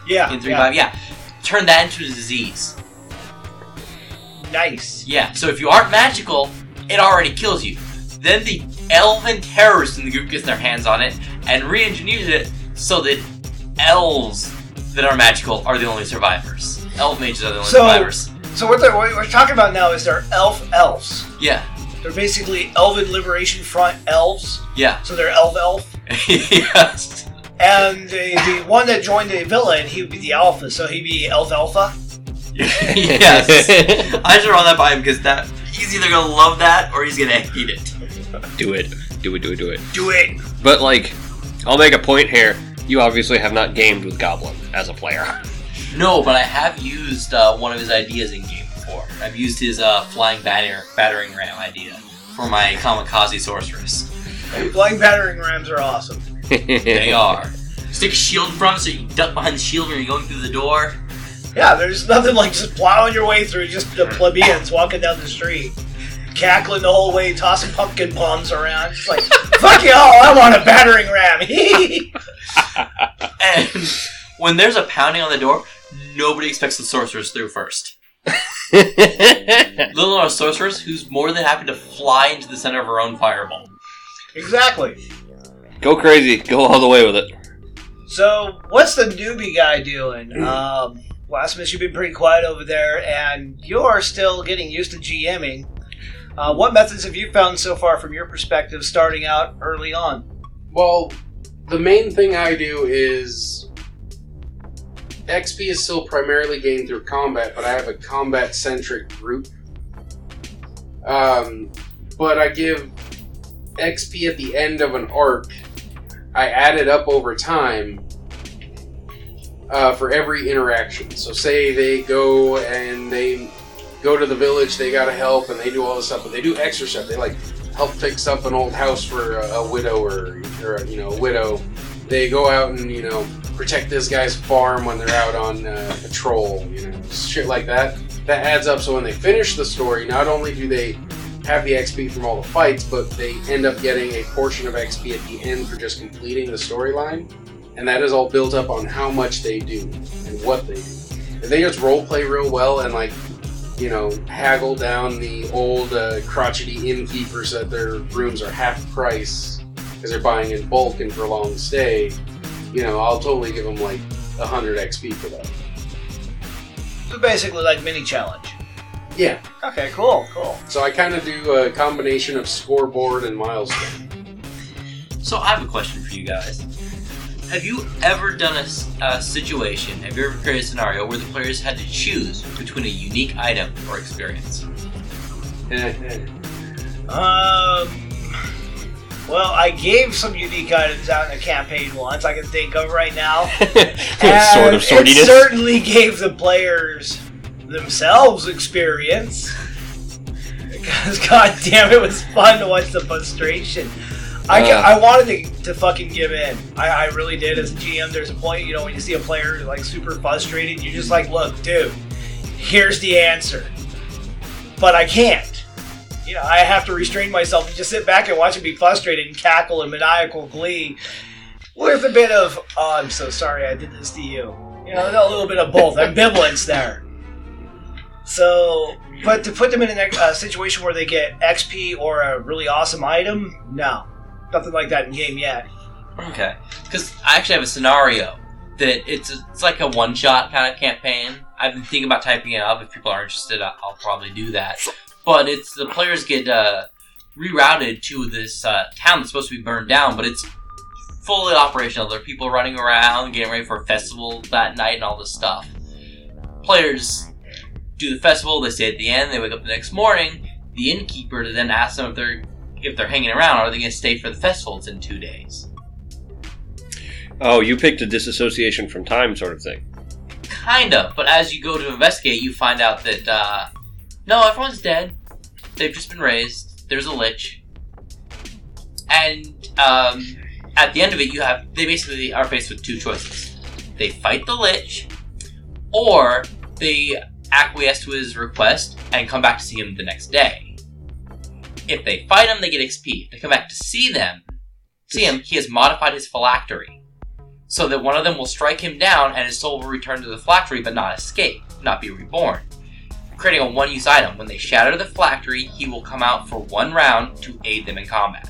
Yeah. In 3.5? Yeah. Turn that into a disease. Nice. Yeah, so if you aren't magical, it already kills you. Then the elven terrorist in the group gets their hands on it and re-engineers it so that elves that are magical are the only survivors. Elf mages are the only survivors. So what we're talking about now is they're elf elves. Yeah. They're basically Elven Liberation Front elves. Yeah. So they're elf. Yes. And the one that joined the villain, he would be the alpha, so he'd be elf alpha. Yes. I should run that by him because he's either going to love that or he's going to hate it. Do it. But, like, I'll make a point here. You obviously have not gamed with Goblin as a player. No, but I have used one of his ideas in game before. I've used his flying battering ram idea for my kamikaze sorceress. Flying battering rams are awesome. They are. Stick a shield in front so you duck behind the shield when you're going through the door. Yeah, there's nothing like just plowing your way through just the plebeians walking down the street, cackling the whole way, tossing pumpkin bombs around. Just like, fuck y'all, I want a battering ram. And when there's a pounding on the door, nobody expects the sorceress through first. Little old sorceress who's more than happy to fly into the center of her own fireball. Exactly. Go crazy. Go all the way with it. So, what's the newbie guy doing? Blasphemous, you've been pretty quiet over there, and you're still getting used to GMing. What methods have you found so far from your perspective starting out early on? Well, the main thing I do is XP is still primarily gained through combat, but I have a combat-centric group. But I give XP at the end of an arc. I add it up over time. For every interaction. So say they go and they go to the village, they gotta help, and they do all this stuff, but they do extra stuff. They like help fix up an old house for a widow or a widow. They go out and, you know, protect this guy's farm when they're out on patrol, you know, shit like that. That adds up, so when they finish the story, not only do they have the XP from all the fights, but they end up getting a portion of XP at the end for just completing the storyline, and that is all built up on how much they do and what they do. If they just roleplay real well and, like, you know, haggle down the old crotchety innkeepers that their rooms are half price because they're buying in bulk and for a long stay, you know, I'll totally give them like 100 XP for that. So basically like mini challenge. Yeah. Okay, cool. So I kind of do a combination of scoreboard and milestone. So I have a question for you guys. Have you ever done a situation, have you ever created a scenario where the players had to choose between a unique item or experience? Well, I gave some unique items out in a campaign once I can think of right now. And sort of it certainly gave the players themselves experience. Because god damn, it was fun to watch the frustration. I wanted to fucking give in. I really did. As a GM, there's a point, you know, when you see a player like super frustrated, you're just like, look, dude, here's the answer. But I can't. You know, I have to restrain myself and just sit back and watch him be frustrated and cackle in maniacal glee with a bit of, oh, I'm so sorry I did this to you. You know, a little bit of both. Ambivalence there. So, but to put them in a situation where they get XP or a really awesome item, no. Nothing like that in game yet. Okay. Because I actually have a scenario that it's like a one-shot kind of campaign. I've been thinking about typing it up. If people are interested, I'll probably do that. But it's the players get rerouted to this town that's supposed to be burned down, but it's fully operational. There are people running around, getting ready for a festival that night and all this stuff. Players do the festival, they stay at the end, they wake up the next morning. The innkeeper then asks them if they're hanging around, are they going to stay for the festival? It's in 2 days. Oh, you picked a disassociation from time sort of thing. Kind of, but as you go to investigate, you find out that... No, everyone's dead. They've just been raised. There's a lich. And at the end of it, they basically are faced with two choices. They fight the lich, or they acquiesce to his request and come back to see him the next day. If they fight him, they get XP. If they come back to see him, he has modified his phylactery, so that one of them will strike him down and his soul will return to the phylactery but not escape, not be reborn. Creating a one-use item. When they shatter the phylactery, he will come out for one round to aid them in combat.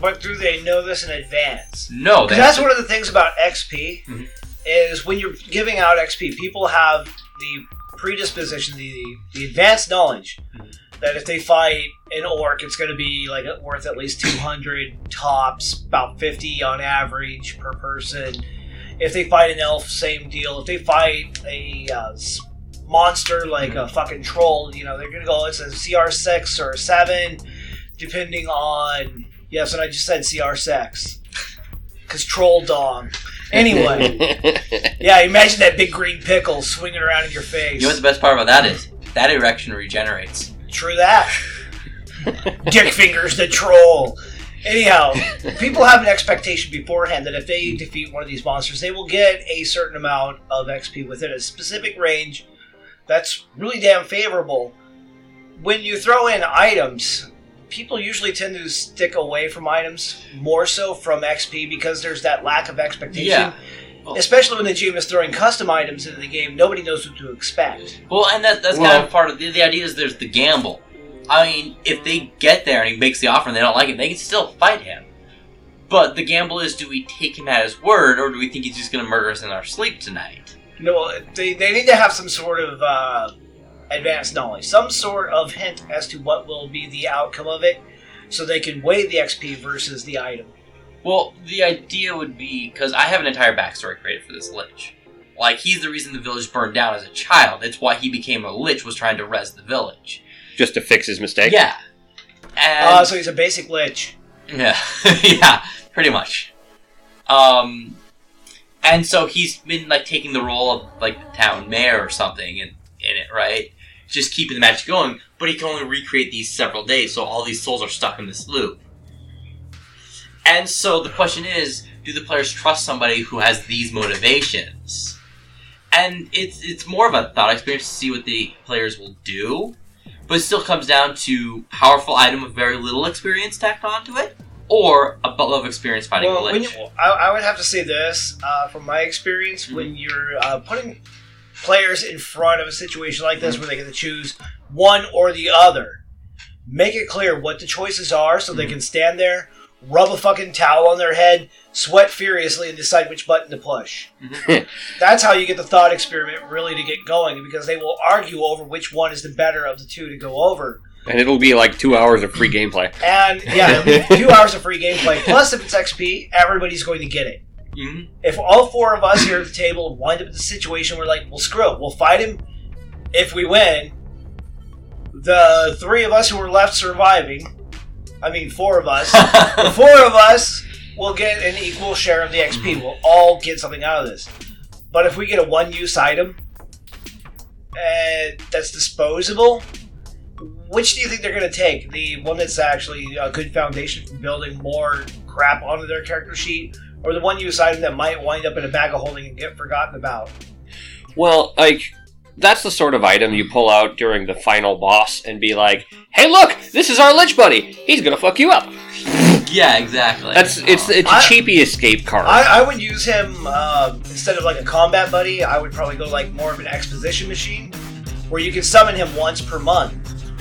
But do they know this in advance? No. Because that's one of the things about XP, mm-hmm. is when you're giving out XP, people have the predisposition, the advanced knowledge, mm-hmm. that if they fight an orc, it's going to be like worth at least 200 tops, about 50 on average per person. If they fight an elf, same deal. If they fight a monster like a fucking troll, you know, they're going to go, it's a CR6 or a 7, depending on... Yes, and I just said CR6. Because troll dog. Anyway. Yeah, imagine that big green pickle swinging around in your face. You know what the best part about that is? That erection regenerates. True that. Dick fingers the troll. Anyhow, people have an expectation beforehand that if they defeat one of these monsters, they will get a certain amount of XP within a specific range that's really damn favorable. When you throw in items, people usually tend to stick away from items more so from XP because there's that lack of expectation. Yeah. Well, especially when the GM is throwing custom items into the game, nobody knows what to expect. Well, and that's kind of part of the idea is there's the gamble. I mean, if they get there and he makes the offer and they don't like it, they can still fight him. But the gamble is, do we take him at his word, or do we think he's just going to murder us in our sleep tonight? No, they need to have some sort of advanced knowledge, some sort of hint as to what will be the outcome of it, so they can weigh the XP versus the item. Well, the idea would be, because I have an entire backstory created for this lich. Like, he's the reason the village burned down as a child. It's why he became a lich, was trying to res the village. Just to fix his mistake? Yeah. Oh, so he's a basic lich. Yeah, pretty much. And so he's been, like, taking the role of, like, the town mayor or something in it, right? Just keeping the magic going, but he can only recreate these several days, so all these souls are stuck in this loop. And so the question is, do the players trust somebody who has these motivations? And it's more of a thought experience to see what the players will do, but it still comes down to powerful item with very little experience tacked onto it, or a buttload of experience fighting glitch. I would have to say this, from my experience, mm-hmm. when you're putting players in front of a situation like this where they can choose one or the other, make it clear what the choices are so they can stand there, rub a fucking towel on their head, sweat furiously, and decide which button to push. That's how you get the thought experiment really to get going, because they will argue over which one is the better of the two to go over. And it'll be like 2 hours of free gameplay. And, yeah, it'll be 2 hours of free gameplay. Plus, if it's XP, everybody's going to get it. Mm-hmm. If all four of us here at the table wind up in a situation where, like, well, screw it, we'll fight him. If we win, the three of us who are left surviving... I mean, four of us. The four of us will get an equal share of the XP. We'll all get something out of this. But if we get a one-use item that's disposable, which do you think they're going to take? The one that's actually a good foundation for building more crap onto their character sheet, or the one-use item that might wind up in a bag of holding and get forgotten about? Well, like... that's the sort of item you pull out during the final boss and be like, hey, look, this is our lich buddy. He's going to fuck you up. Yeah, exactly. It's a cheapy escape card. I would use him, instead of like a combat buddy, I would probably go like more of an exposition machine where you can summon him once per month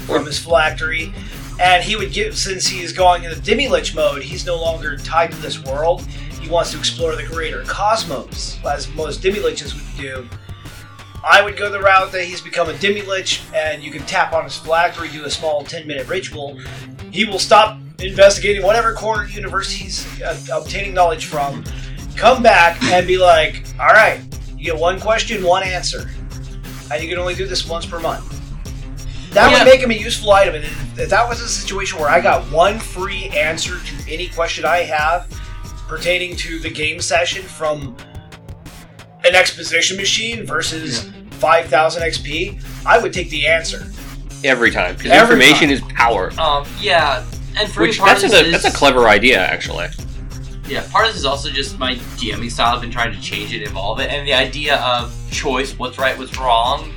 from his phylactery. And he would give, since he's going into demi-lich mode, he's no longer tied to this world. He wants to explore the greater cosmos, as most demi-liches would do. I would go the route that he's become a demi-lich, and you can tap on his phylactery, do a small 10-minute ritual. He will stop investigating whatever corner universe he's obtaining knowledge from, come back, and be like, all right, you get one question, one answer, and you can only do this once per month. That would make him a useful item, and if that was a situation where I got one free answer to any question I have pertaining to the game session from... an exposition machine versus 5,000 XP, I would take the answer. Every time. Because information is power. Yeah. And for me, that's a clever idea, actually. Yeah, part of this is also just my DMing style. I've been trying to change it, evolve it. And the idea of choice, what's right, what's wrong,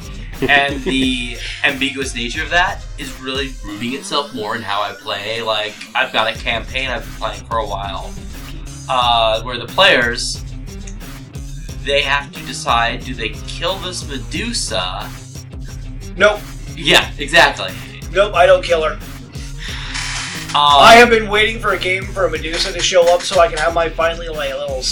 and the ambiguous nature of that is really rooting itself more in how I play. Like, I've got a campaign I've been playing for a while, where the players... they have to decide, do they kill this Medusa? Nope. Yeah, exactly. Nope, I don't kill her. I have been waiting for a game for a Medusa to show up so I can have my finally, like, little,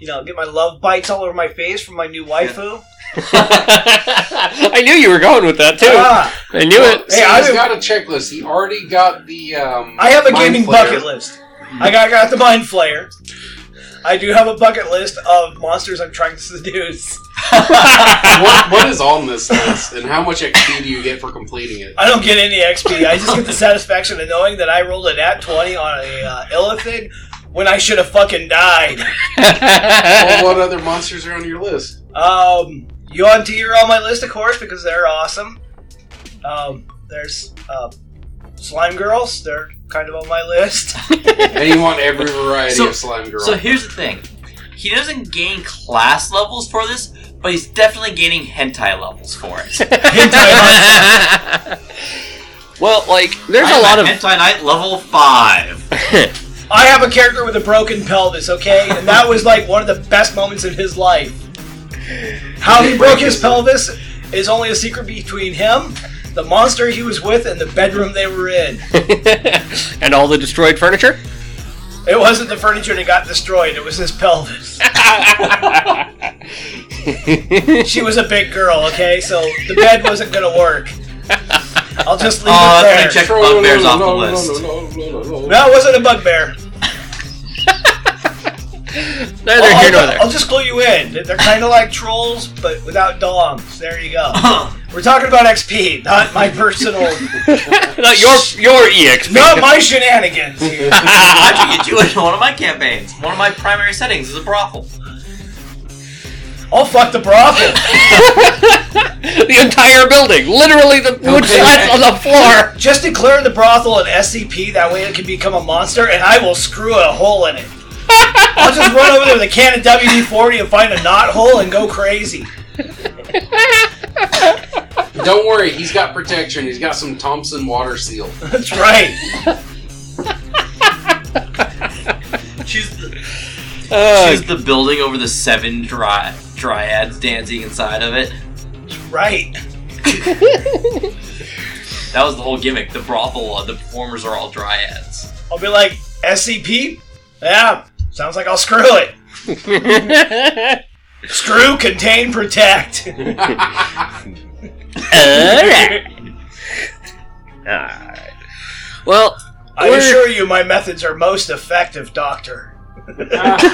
you know, get my love bites all over my face from my new waifu. I knew you were going with that, too. I knew it. Hey, so he's got a checklist. He already got the, I have a gaming bucket list. I got the Mind Flayer. I do have a bucket list of monsters I'm trying to seduce. What is on this list, and how much XP do you get for completing it? I don't get any XP. I just get the satisfaction of knowing that I rolled a nat 20 on a illithid when I should have fucking died. Well, what other monsters are on your list? Yuan-Ti are on my list, of course, because they're awesome. There's slime girls. They're kind of on my list. And you want every variety of slime girl. So here's the thing. He doesn't gain class levels for this, but he's definitely gaining hentai levels for it. Hentai Night. Well, like, there's a lot of... Hentai Night level 5. I have a character with a broken pelvis, okay? And that was, like, one of the best moments in his life. How he broke his pelvis is only a secret between him, the monster he was with, and the bedroom they were in. And all the destroyed furniture? It wasn't the furniture that got destroyed. It was his pelvis. She was a big girl, okay? So the bed wasn't going to work. I'll just leave it there. Check bugbears off the list. No, it wasn't a bugbear. Neither here nor there. I'll just clue you in. They're kind of like trolls, but without dongs. There you go. We're talking about XP, not my personal... not your EXP. Not my shenanigans here. That's what you do in one of my campaigns. One of my primary settings is a brothel. I'll fuck the brothel. The entire building. Literally the wood slats on the floor. Just declare the brothel an SCP. That way it can become a monster, and I will screw a hole in it. I'll just run over there with a can of WD-40 and find a knot hole and go crazy. Don't worry, he's got protection. He's got some Thompson water seal. That's right. Choose the building over the 7 dryads dancing inside of it. Right. That was the whole gimmick. The brothel, the performers are all dryads. I'll be like, SCP? Yeah, sounds like I'll screw it. Screw, contain, protect. Alright. Well, I assure you my methods are most effective, Doctor. Alright.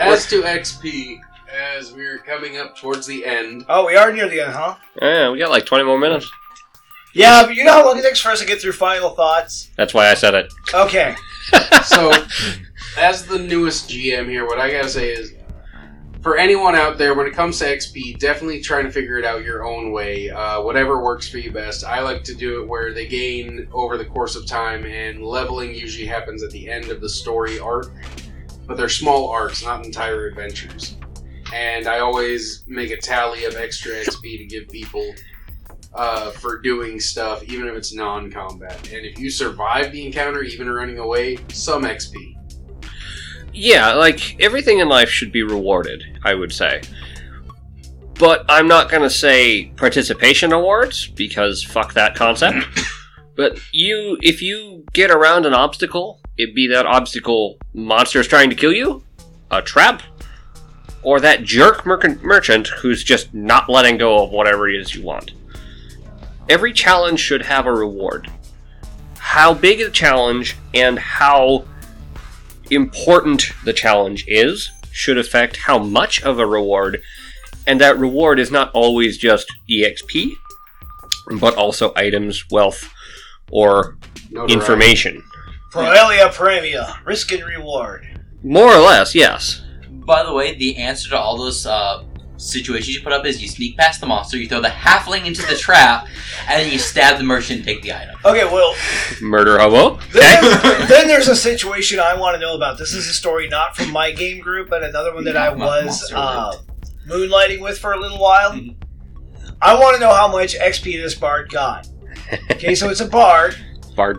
As to XP, as we're coming up towards the end. Oh, we are near the end, huh? Yeah, we got like 20 more minutes. Yeah, but you know how long it takes for us to get through final thoughts? That's why I said it. Okay. So, as the newest GM here, what I gotta say is, for anyone out there, when it comes to XP, definitely try to figure it out your own way. Whatever works for you best. I like to do it where they gain over the course of time, and leveling usually happens at the end of the story arc. But they're small arcs, not entire adventures. And I always make a tally of extra XP to give people for doing stuff, even if it's non-combat. And if you survive the encounter, even running away, some XP. Yeah, like, everything in life should be rewarded, I would say. But I'm not going to say participation awards, because fuck that concept. But if you get around an obstacle, it be that obstacle monster's trying to kill you, a trap, or that jerk merchant who's just not letting go of whatever it is you want. Every challenge should have a reward. How big the challenge and how important the challenge is should affect how much of a reward, and that reward is not always just EXP, but also items, wealth, or information. Proelia Premia, risk and reward. More or less, yes. By the way, the answer to all those situations you put up is you sneak past the monster, you throw the halfling into the trap, and then you stab the merchant and take the item. Okay, well... Murder hobo? Then there's a situation I want to know about. This is a story not from my game group, but another one that I was moonlighting with for a little while. Mm-hmm. I want to know how much XP this bard got. Okay, so it's a bard. Bard.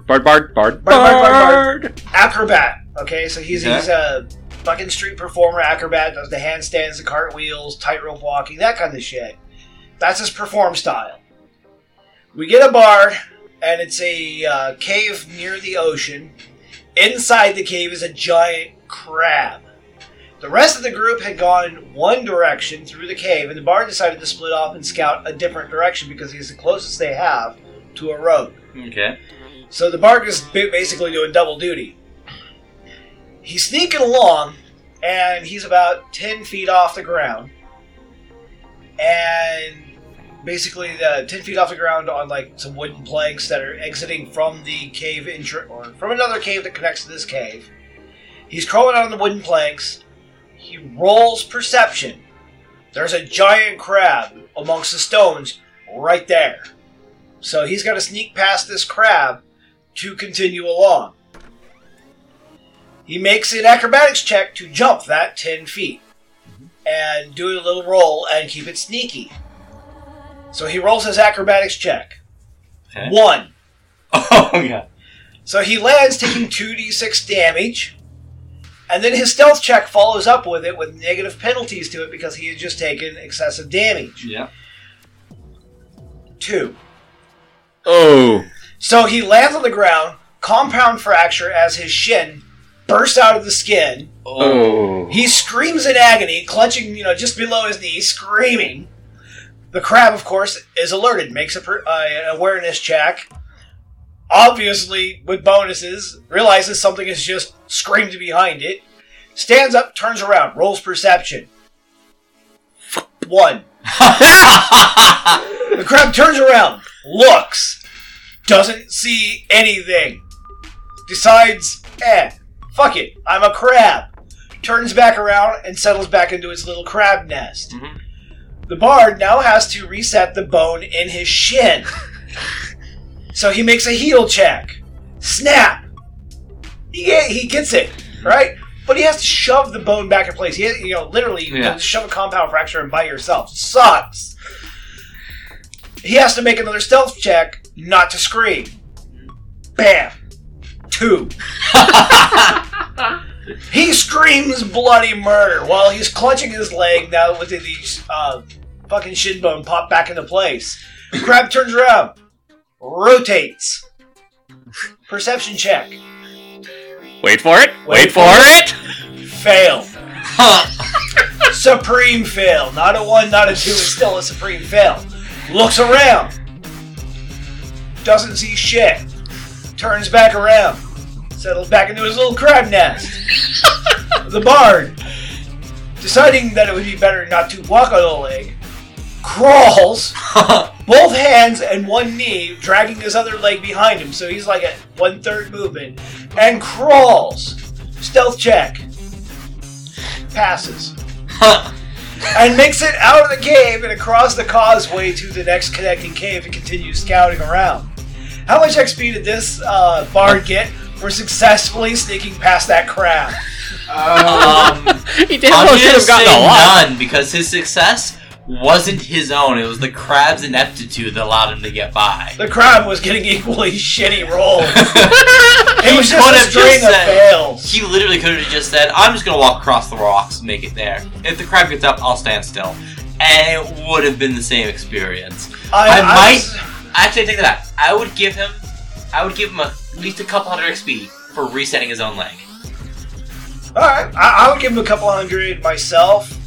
Acrobat. Okay, so he's a... fucking street performer, acrobat, does the handstands, the cartwheels, tightrope walking, that kind of shit. That's his perform style. We get a bar, and it's a cave near the ocean. Inside the cave is a giant crab. The rest of the group had gone one direction through the cave, and the bar decided to split off and scout a different direction because he's the closest they have to a rogue. Okay. So the bar is basically doing double duty. He's sneaking along, and he's about 10 feet off the ground. And basically, the 10 feet off the ground on like some wooden planks that are exiting from the cave or from another cave that connects to this cave. He's crawling on the wooden planks. He rolls perception. There's a giant crab amongst the stones right there. So he's got to sneak past this crab to continue along. He makes an acrobatics check to jump that 10 feet and do a little roll and keep it sneaky. So he rolls his acrobatics check. Okay. 1. Oh, yeah. So he lands taking 2d6 damage, and then his stealth check follows up with it with negative penalties to it because he had just taken excessive damage. Yeah. 2. Oh. So he lands on the ground, compound fracture as his shin bursts out of the skin. Oh. He screams in agony, clutching, just below his knee, screaming. The crab, of course, is alerted, makes an awareness check. Obviously, with bonuses, realizes something is just screamed behind it. Stands up, turns around, rolls perception. 1. The crab turns around, looks, doesn't see anything. Decides, fuck it, I'm a crab. turns back around and settles back into its little crab nest. Mm-hmm. The bard now has to reset the bone in his shin. So he makes a heal check. Snap! He gets it, right? But he has to shove the bone back in place. He, you know, literally, you shove a compound fracture and bite yourself. Sucks! He has to make another stealth check not to scream. Bam! 2. He screams bloody murder while he's clutching his leg now with these fucking shin bone popped back into place. The crab turns around, rotates. Perception check. Wait for it. Wait for it. Fail. Supreme fail. Not a 1, not a 2. It's still a supreme fail. Looks around. Doesn't see shit. Turns back around. Settles back into his little crab nest. The bard, deciding that it would be better not to walk on the leg, crawls, both hands and one knee, dragging his other leg behind him, so he's like at 1/3 movement, and crawls. Stealth check. Passes. And makes it out of the cave and across the causeway to the next connecting cave and continues scouting around. How much XP did this bard get? We're successfully sneaking past that crab. He definitely should have gotten a lot. None, because his success wasn't his own. It was the crab's ineptitude that allowed him to get by. The crab was getting equally shitty rolls. He was just a string of fails. He literally could have just said, I'm just going to walk across the rocks and make it there. If the crab gets up, I'll stand still. And it would have been the same experience. Actually, I take that back. I would give him at least a couple hundred XP for resetting his own leg. Alright, I would give him a couple hundred myself.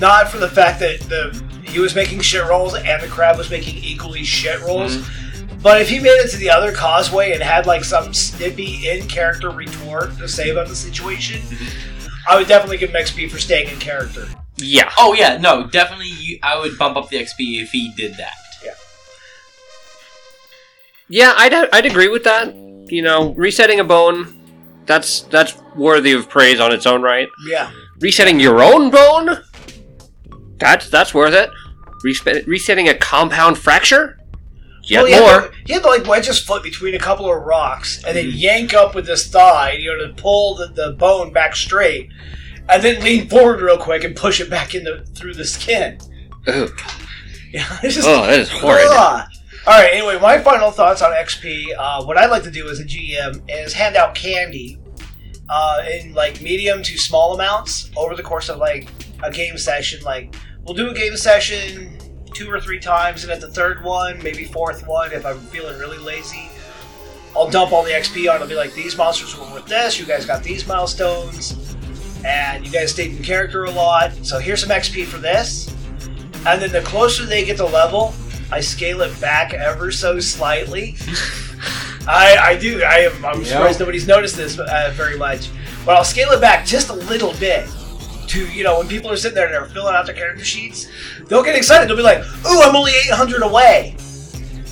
Not for the fact that he was making shit rolls and the crab was making equally shit rolls. Mm-hmm. But if he made it to the other causeway and had like some snippy in-character retort to say about the situation, I would definitely give him XP for staying in character. Yeah. Oh yeah, no, definitely I would bump up the XP if he did that. Yeah, I'd agree with that. You know, resetting a bone, that's worthy of praise on its own right. Yeah. Resetting your own bone, that's worth it. Resetting a compound fracture, more. He had to like wedge his foot between a couple of rocks and then yank up with his thigh, you know, to pull the bone back straight, and then lean forward real quick and push it back through the skin. Ooh. Yeah, it's just, that is horrid. Alright, anyway, my final thoughts on XP, what I'd like to do as a GM is hand out candy in, like, medium to small amounts over the course of, like, a game session. Like, we'll do a game session 2 or 3 times, and at the 3rd one, maybe 4th one, if I'm feeling really lazy, I'll dump all the XP on. I'll be like, these monsters were with this, you guys got these milestones, and you guys stayed in character a lot, so here's some XP for this. And then the closer they get to level, I scale it back ever so slightly. I do. I'm surprised nobody's noticed this very much. But I'll scale it back just a little bit to, you know, when people are sitting there and they're filling out their character sheets, they'll get excited. They'll be like, ooh, I'm only 800 away.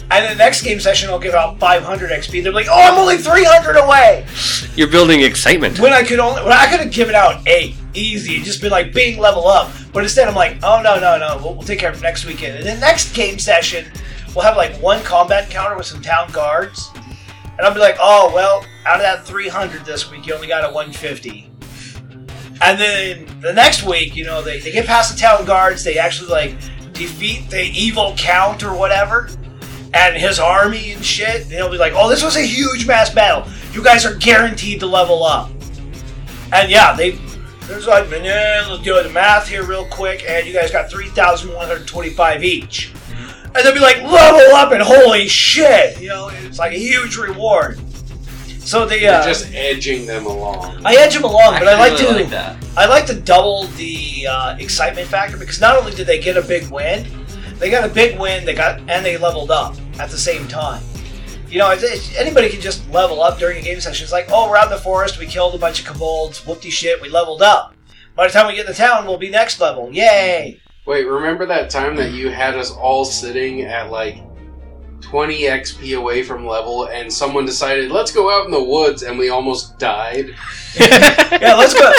And then the next game session, I'll give out 500 XP. They're like, oh, I'm only 300 away. You're building excitement. When I could have given out 8. Easy. Just been like, bing, level up. But instead I'm like, oh, no, we'll take care of it next weekend. And then next game session, we'll have like one combat encounter with some town guards. And I'll be like, oh, well, out of that 300 this week, you only got a 150. And then the next week, you know, they get past the town guards. They actually like defeat the evil count or whatever and his army and shit. And he'll be like, oh, this was a huge mass battle. You guys are guaranteed to level up. And yeah, there's like, let's do the math here real quick, and you guys got 3,125 each. And they'll be like, level up, and holy shit! You know, it's like a huge reward. So they You're just edging them along. I edge them along, but I like to double the excitement factor, because not only did they get a big win, and they leveled up at the same time. You know, anybody can just level up during a game session. It's like, oh, we're out in the forest, we killed a bunch of kobolds, whoopty shit, we leveled up. By the time we get to town, we'll be next level. Yay! Wait, remember that time that you had us all sitting at, like, 20 XP away from level, and someone decided, let's go out in the woods, and we almost died? Yeah, let's go.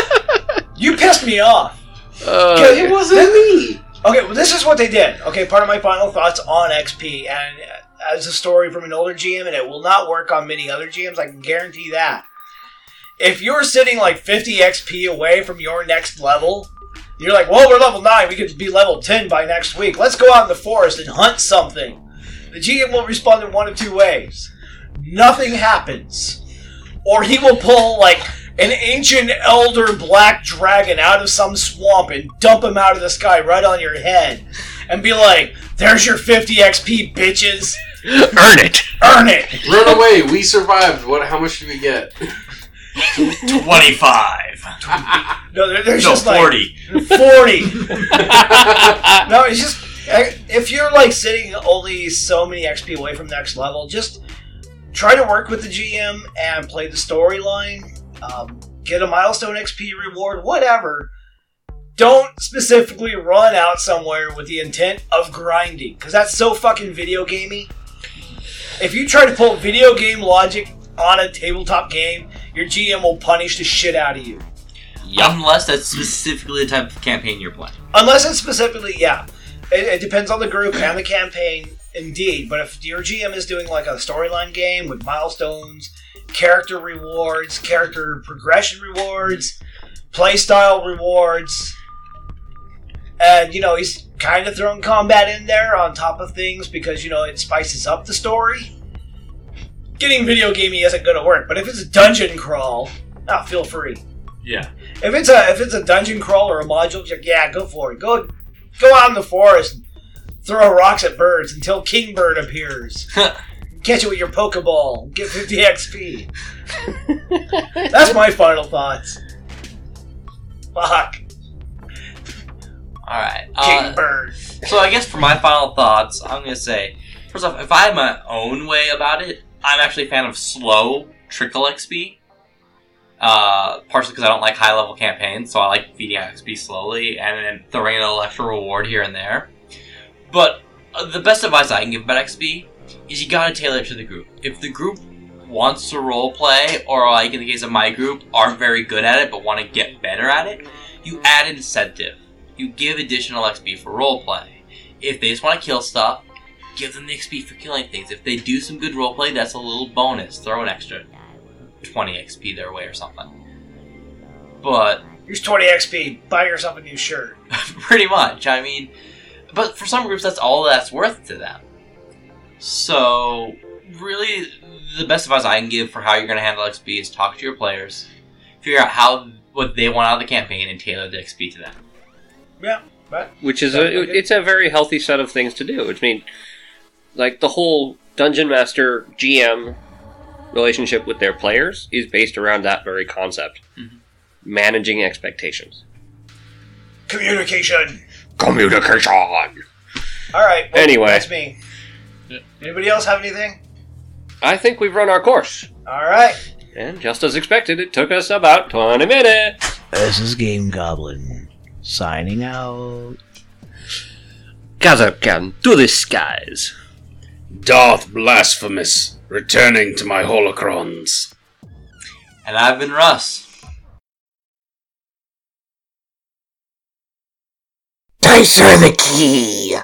You pissed me off. It wasn't me. Okay, well, this is what they did. Okay, part of my final thoughts on XP, and as a story from an older GM, and it will not work on many other GMs, I can guarantee that. If you're sitting like 50 XP away from your next level, you're like, well, we're level 9, we could be level 10 by next week. Let's go out in the forest and hunt something. The GM will respond in one of two ways. Nothing happens. Or he will pull, like, an ancient elder black dragon out of some swamp and dump him out of the sky right on your head. And be like, there's your 50 XP, bitches. Earn it. Earn it. Run away. We survived. What? How much did we get? 25. No, there's no, just 40. Like 40. No, it's just... If you're, like, sitting only so many XP away from next level, just try to work with the GM and play the storyline. Get a milestone XP reward, whatever. Don't specifically run out somewhere with the intent of grinding, because that's so fucking video gamey. If you try to pull video game logic on a tabletop game, your GM will punish the shit out of you. Yep. Unless that's specifically the type of campaign you're playing. Unless it's specifically, yeah. It depends on the group and the campaign, indeed. But if your GM is doing like a storyline game with milestones, character rewards, character progression rewards, playstyle rewards, and, you know, he's kind of throwing combat in there on top of things because, you know, it spices up the story, getting video gamey isn't going to work. But if it's a dungeon crawl, feel free. Yeah. If it's a dungeon crawl or a module, yeah, go for it. Go out in the forest and throw rocks at birds until Kingbird appears. Catch it with your Pokeball. Get 50 XP. That's my final thoughts. Fuck. Alright. Kingbird. So I guess for my final thoughts, I'm going to say, first off, if I have my own way about it, I'm actually a fan of slow trickle XP. Partially because I don't like high-level campaigns, so I like feeding out XP slowly and then throwing in an extra reward here and there. But the best advice I can give about XP is you gotta tailor it to the group. If the group wants to roleplay, or like in the case of my group, aren't very good at it but want to get better at it, you add incentive. You give additional XP for roleplay. If they just want to kill stuff, give them the XP for killing things. If they do some good roleplay, that's a little bonus. Throw an extra 20 XP their way or something. But here's 20 XP, buy yourself a new shirt. Pretty much. I mean, but for some groups that's all that's worth to them. So really the best advice I can give for how you're going to handle XP is talk to your players, figure out what they want out of the campaign, and tailor the XP to them. Yeah, right. Which is it's a very healthy set of things to do, which means like the whole Dungeon Master GM relationship with their players is based around that very concept. Mm-hmm. Managing expectations. Communication! Alright, well, anyway. That's me. Anybody else have anything? I think we've run our course. Alright. And just as expected, it took us about 20 minutes. This is Game Goblin, signing out. Kazurkan, to the skies. Darth Blasphemous, returning to my holocrons. And I've been Russ. Dice are the key!